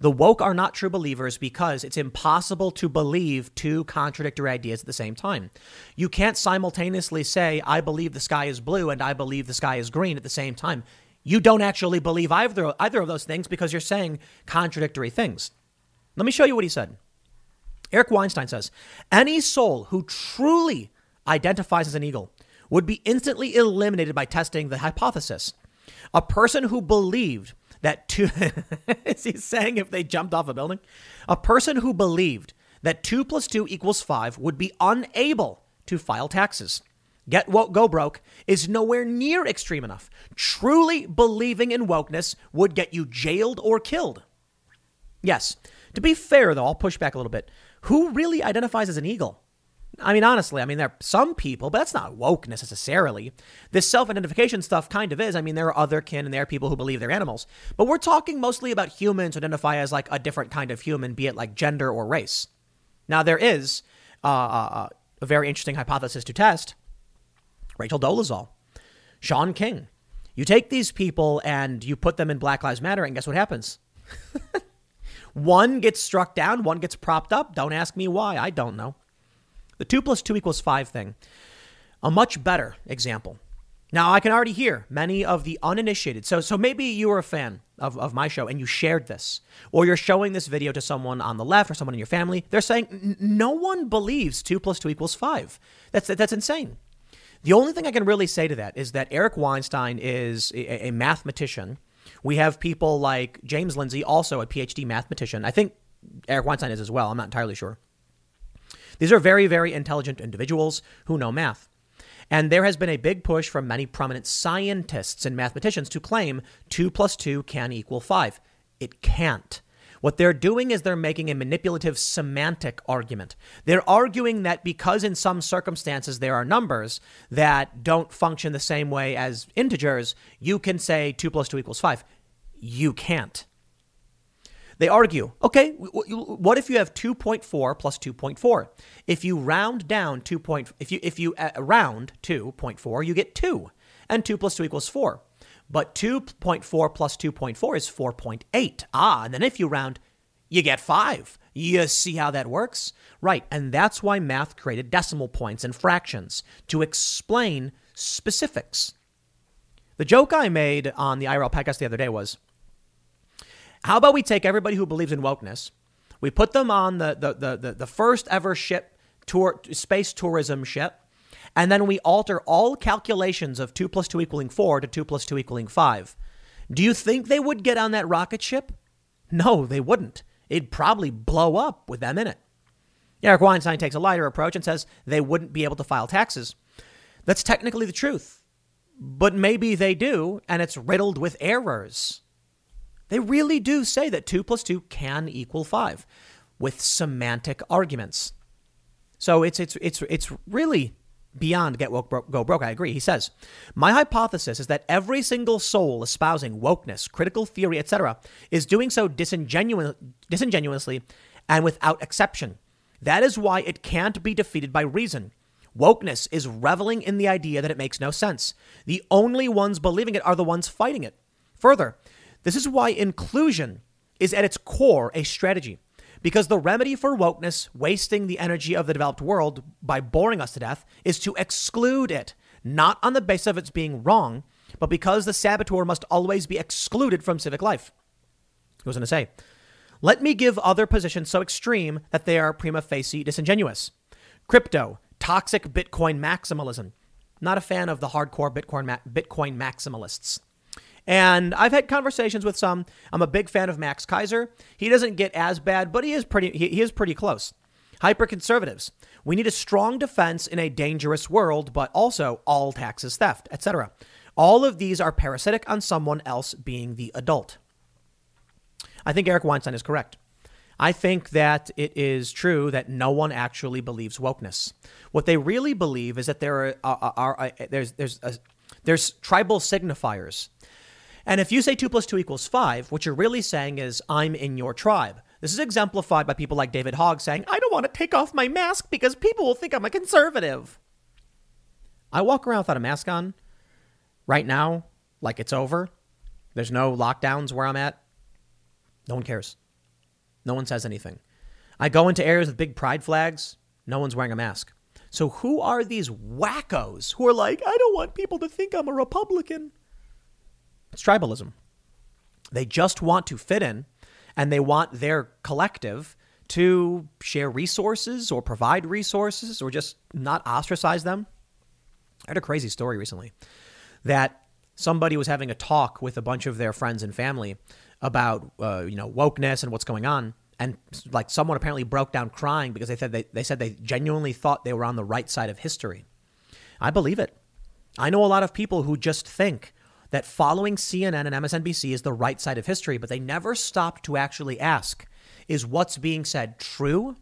The woke are not true believers because it's impossible to believe two contradictory ideas at the same time. You can't simultaneously say, I believe the sky is blue and I believe the sky is green at the same time. You don't actually believe either of those things because you're saying contradictory things. Let me show you what he said. Eric Weinstein says, any soul who truly identifies as an eagle would be instantly eliminated by testing the hypothesis. A person who believed that two, is he saying if they jumped off a building? A person who believed that 2 + 2 = 5 would be unable to file taxes. Get woke, go broke is nowhere near extreme enough. Truly believing in wokeness would get you jailed or killed. Yes. To be fair, though, I'll push back a little bit. Who really identifies as an eagle? I mean, honestly, I mean, there are some people, but that's not woke necessarily. This self-identification stuff kind of is. I mean, there are other kin and there are people who believe they're animals. But we're talking mostly about humans who identify as like a different kind of human, be it like gender or race. Now, there is a very interesting hypothesis to test. Rachel Dolezal, Sean King. You take these people and you put them in Black Lives Matter and guess what happens? One gets struck down. One gets propped up. Don't ask me why. I don't know. The 2 + 2 = 5 thing, a much better example. Now, I can already hear many of the uninitiated. So maybe you were a fan of my show and you shared this, or you're showing this video to someone on the left or someone in your family. They're saying no one believes 2 + 2 = 5. That's insane. The only thing I can really say to that is that Eric Weinstein is a mathematician. We have people like James Lindsay, also a PhD mathematician. I think Eric Weinstein is as well. I'm not entirely sure. These are very, very intelligent individuals who know math. And there has been a big push from many prominent scientists and mathematicians to claim 2 + 2 can equal 5. It can't. What they're doing is they're making a manipulative semantic argument. They're arguing that because in some circumstances there are numbers that don't function the same way as integers, you can say 2 + 2 = 5. You can't. They argue, okay, what if you have 2.4 plus 2.4? If you round down 2. If you round 2.4, you get 2, and 2 + 2 = 4. But 2.4 plus 2.4 is 4.8. Ah, and then if you round, you get 5. You see how that works? Right, and that's why math created decimal points and fractions, to explain specifics. The joke I made on the IRL podcast the other day was, how about we take everybody who believes in wokeness, we put them on the first ever ship, space tourism ship, and then we alter all calculations of 2 + 2 = 4 to 2 + 2 = 5. Do you think they would get on that rocket ship? No, they wouldn't. It'd probably blow up with them in it. Eric Weinstein takes a lighter approach and says they wouldn't be able to file taxes. That's technically the truth, but maybe they do, and it's riddled with errors. They really do say that 2 + 2 can equal 5 with semantic arguments. So it's really beyond get woke, go broke. I agree. He says, my hypothesis is that every single soul espousing wokeness, critical theory, etc., is doing so disingenuously and without exception. That is why it can't be defeated by reason. Wokeness is reveling in the idea that it makes no sense. The only ones believing it are the ones fighting it. Further, this is why inclusion is at its core a strategy, because the remedy for wokeness, wasting the energy of the developed world by boring us to death, is to exclude it, not on the basis of its being wrong, but because the saboteur must always be excluded from civic life. He was going to say, let me give other positions so extreme that they are prima facie disingenuous. Crypto, toxic Bitcoin maximalism. Not a fan of the hardcore Bitcoin maximalists. And I've had conversations with some. I'm a big fan of Max Kaiser. He doesn't get as bad, but he is pretty close. Hyperconservatives. We need a strong defense in a dangerous world, but also all taxes, theft, etc. All of these are parasitic on someone else being the adult. I think Eric Weinstein is correct. I think that it is true that no one actually believes wokeness. What they really believe is that there's tribal signifiers. And if you say 2 + 2 = 5, what you're really saying is I'm in your tribe. This is exemplified by people like David Hogg saying, I don't want to take off my mask because people will think I'm a conservative. I walk around without a mask on right now, like it's over. There's no lockdowns where I'm at. No one cares. No one says anything. I go into areas with big pride flags. No one's wearing a mask. So who are these wackos who are like, I don't want people to think I'm a Republican? It's tribalism. They just want to fit in, and they want their collective to share resources or provide resources or just not ostracize them. I had a crazy story recently that somebody was having a talk with a bunch of their friends and family about, wokeness and what's going on. And like someone apparently broke down crying because they said they genuinely thought they were on the right side of history. I believe it. I know a lot of people who just think that following CNN and MSNBC is the right side of history, but they never stop to actually ask, is what's being said true?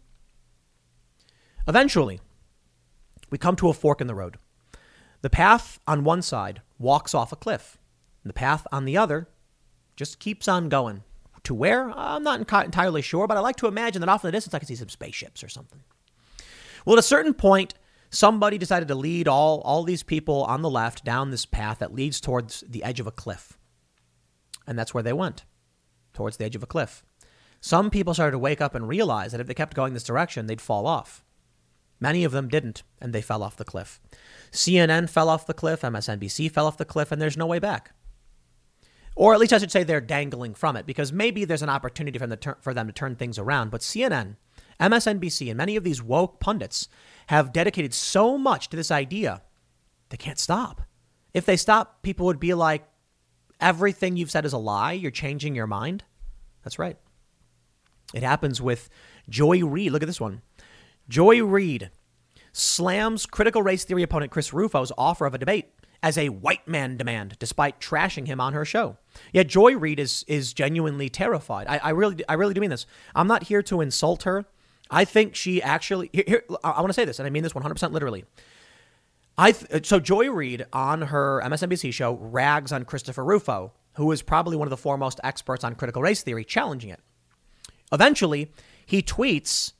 Eventually, we come to a fork in the road. The path on one side walks off a cliff. And the path on the other just keeps on going. To where? I'm not entirely sure, but I like to imagine that off in the distance I can see some spaceships or something. Well, at a certain point, somebody decided to lead all these people on the left down this path that leads towards the edge of a cliff. And that's where they went, towards the edge of a cliff. Some people started to wake up and realize that if they kept going this direction, they'd fall off. Many of them didn't, and they fell off the cliff. CNN fell off the cliff, MSNBC fell off the cliff, and there's no way back. Or at least I should say they're dangling from it, because maybe there's an opportunity for them to turn things around. But CNN, MSNBC, and many of these woke pundits have dedicated so much to this idea, they can't stop. If they stop, people would be like, everything you've said is a lie. You're changing your mind. That's right. It happens with Joy Reid. Look at this one. Joy Reid slams critical race theory opponent Chris Rufo's offer of a debate as a white man demand, despite trashing him on her show. Yet Joy Reid is genuinely terrified. I really do mean this. I'm not here to insult her. I think she actually, I want to say this, and I mean this 100% literally. So Joy Reid on her MSNBC show rags on Christopher Rufo, who is probably one of the foremost experts on critical race theory, challenging it. Eventually, he tweets,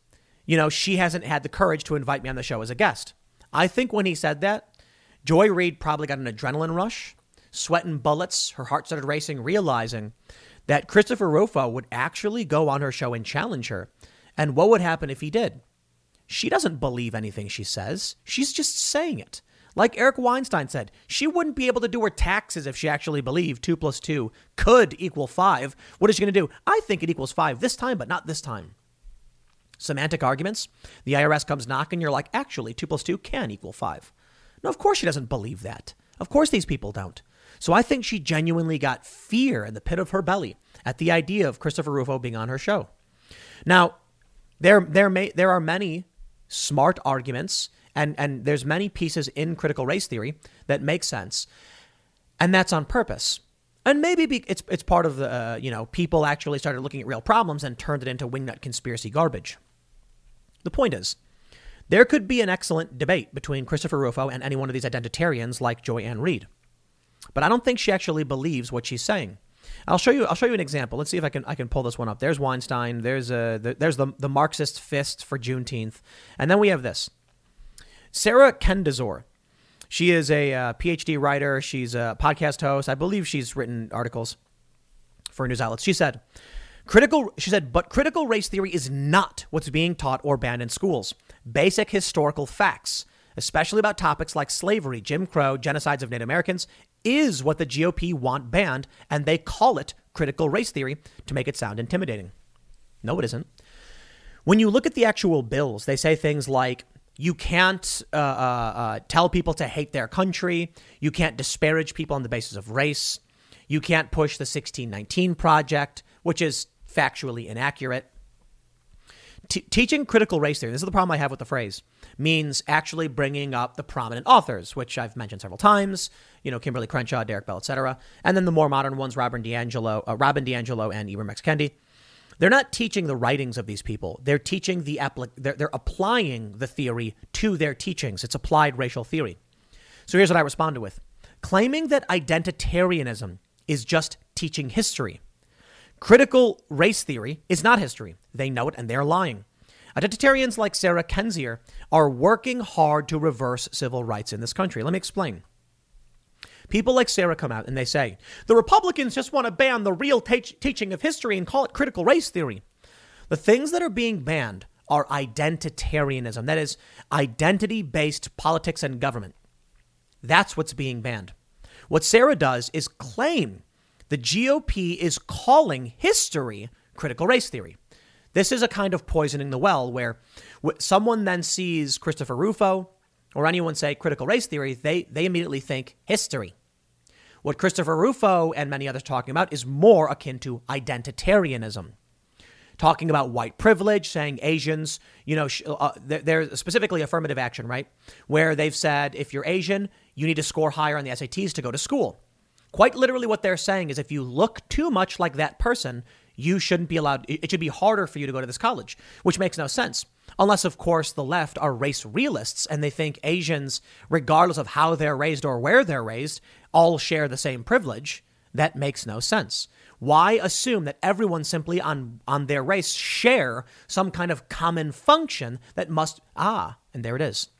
she hasn't had the courage to invite me on the show as a guest. I think when he said that, Joy Reid probably got an adrenaline rush, sweating bullets. Her heart started racing, realizing that Christopher Rufo would actually go on her show and challenge her. And what would happen if he did? She doesn't believe anything she says. She's just saying it. Like Eric Weinstein said, she wouldn't be able to do her taxes if she actually believed 2 + 2 could equal 5. What is she going to do? I think it equals 5 this time, but not this time. Semantic arguments. The IRS comes knocking. You're like, actually, 2 + 2 can equal 5. No, of course she doesn't believe that. Of course these people don't. So I think she genuinely got fear in the pit of her belly at the idea of Christopher Rufo being on her show. Now, there are many smart arguments and there's many pieces in critical race theory that make sense. And that's on purpose. And maybe it's part of the, people actually started looking at real problems and turned it into wingnut conspiracy garbage. The point is, there could be an excellent debate between Christopher Rufo and any one of these identitarians like Joy Ann Reid. But I don't think she actually believes what she's saying. I'll show you an example. Let's see if I can pull this one up. There's Weinstein. There's the Marxist fist for Juneteenth. And then we have this. Sarah Kendzior. She is a PhD writer. She's a podcast host. I believe she's written articles for news outlets. She said, but critical race theory is not what's being taught or banned in schools. Basic historical facts, especially about topics like slavery, Jim Crow, genocides of Native Americans, is what the GOP want banned, and they call it critical race theory to make it sound intimidating. No, it isn't. When you look at the actual bills, they say things like, you can't tell people to hate their country. You can't disparage people on the basis of race. You can't push the 1619 Project, which is factually inaccurate. Teaching critical race theory, this is the problem I have with the phrase, means actually bringing up the prominent authors, which I've mentioned several times, Kimberly Crenshaw, Derek Bell, etc. And then the more modern ones, Robin DiAngelo and Ibram X. Kendi. They're not teaching the writings of these people. They're teaching they're applying the theory to their teachings. It's applied racial theory. So here's what I responded with. Claiming that identitarianism is just teaching history. Critical race theory is not history. They know it and they're lying. Identitarians like Sarah Kendzior are working hard to reverse civil rights in this country. Let me explain. People like Sarah come out and they say, the Republicans just want to ban the real teaching of history and call it critical race theory. The things that are being banned are identitarianism. That is identity-based politics and government. That's what's being banned. What Sarah does is claim the GOP is calling history critical race theory. This is a kind of poisoning the well where someone then sees Christopher Rufo or anyone say critical race theory, they immediately think history. What Christopher Rufo and many others talking about is more akin to identitarianism, talking about white privilege, saying Asians, you know, there's specifically affirmative action, right? Where they've said, if you're Asian, you need to score higher on the SATs to go to school. Quite literally what they're saying is if you look too much like that person, you shouldn't be allowed. It should be harder for you to go to this college, which makes no sense. Unless, of course, the left are race realists and they think Asians, regardless of how they're raised or where they're raised, all share the same privilege. That makes no sense. Why assume that everyone simply on their race share some kind of common function that must... and there it is.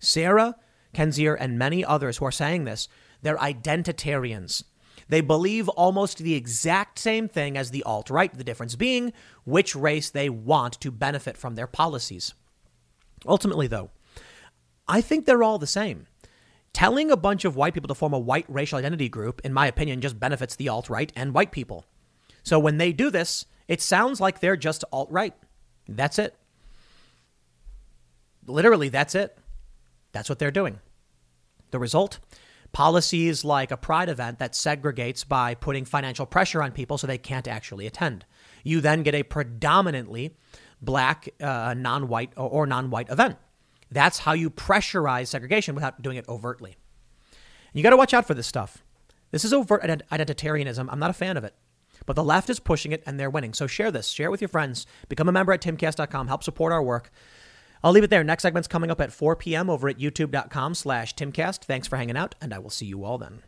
Sarah Kendzior and many others who are saying this, they're identitarians. They believe almost the exact same thing as the alt-right, the difference being which race they want to benefit from their policies. Ultimately, though, I think they're all the same. Telling a bunch of white people to form a white racial identity group, in my opinion, just benefits the alt-right and white people. So when they do this, it sounds like they're just alt-right. That's it. Literally, that's it. That's what they're doing. The result? Policies like a pride event that segregates by putting financial pressure on people so they can't actually attend. You then get a predominantly black, non-white or non-white event. That's how you pressurize segregation without doing it overtly. And you got to watch out for this stuff. This is overt identitarianism. I'm not a fan of it, but the left is pushing it and they're winning. So share this, share it with your friends, become a member at TimCast.com, help support our work. I'll leave it there. Next segment's coming up at 4 p.m. over at youtube.com/TimCast. Thanks for hanging out, and I will see you all then.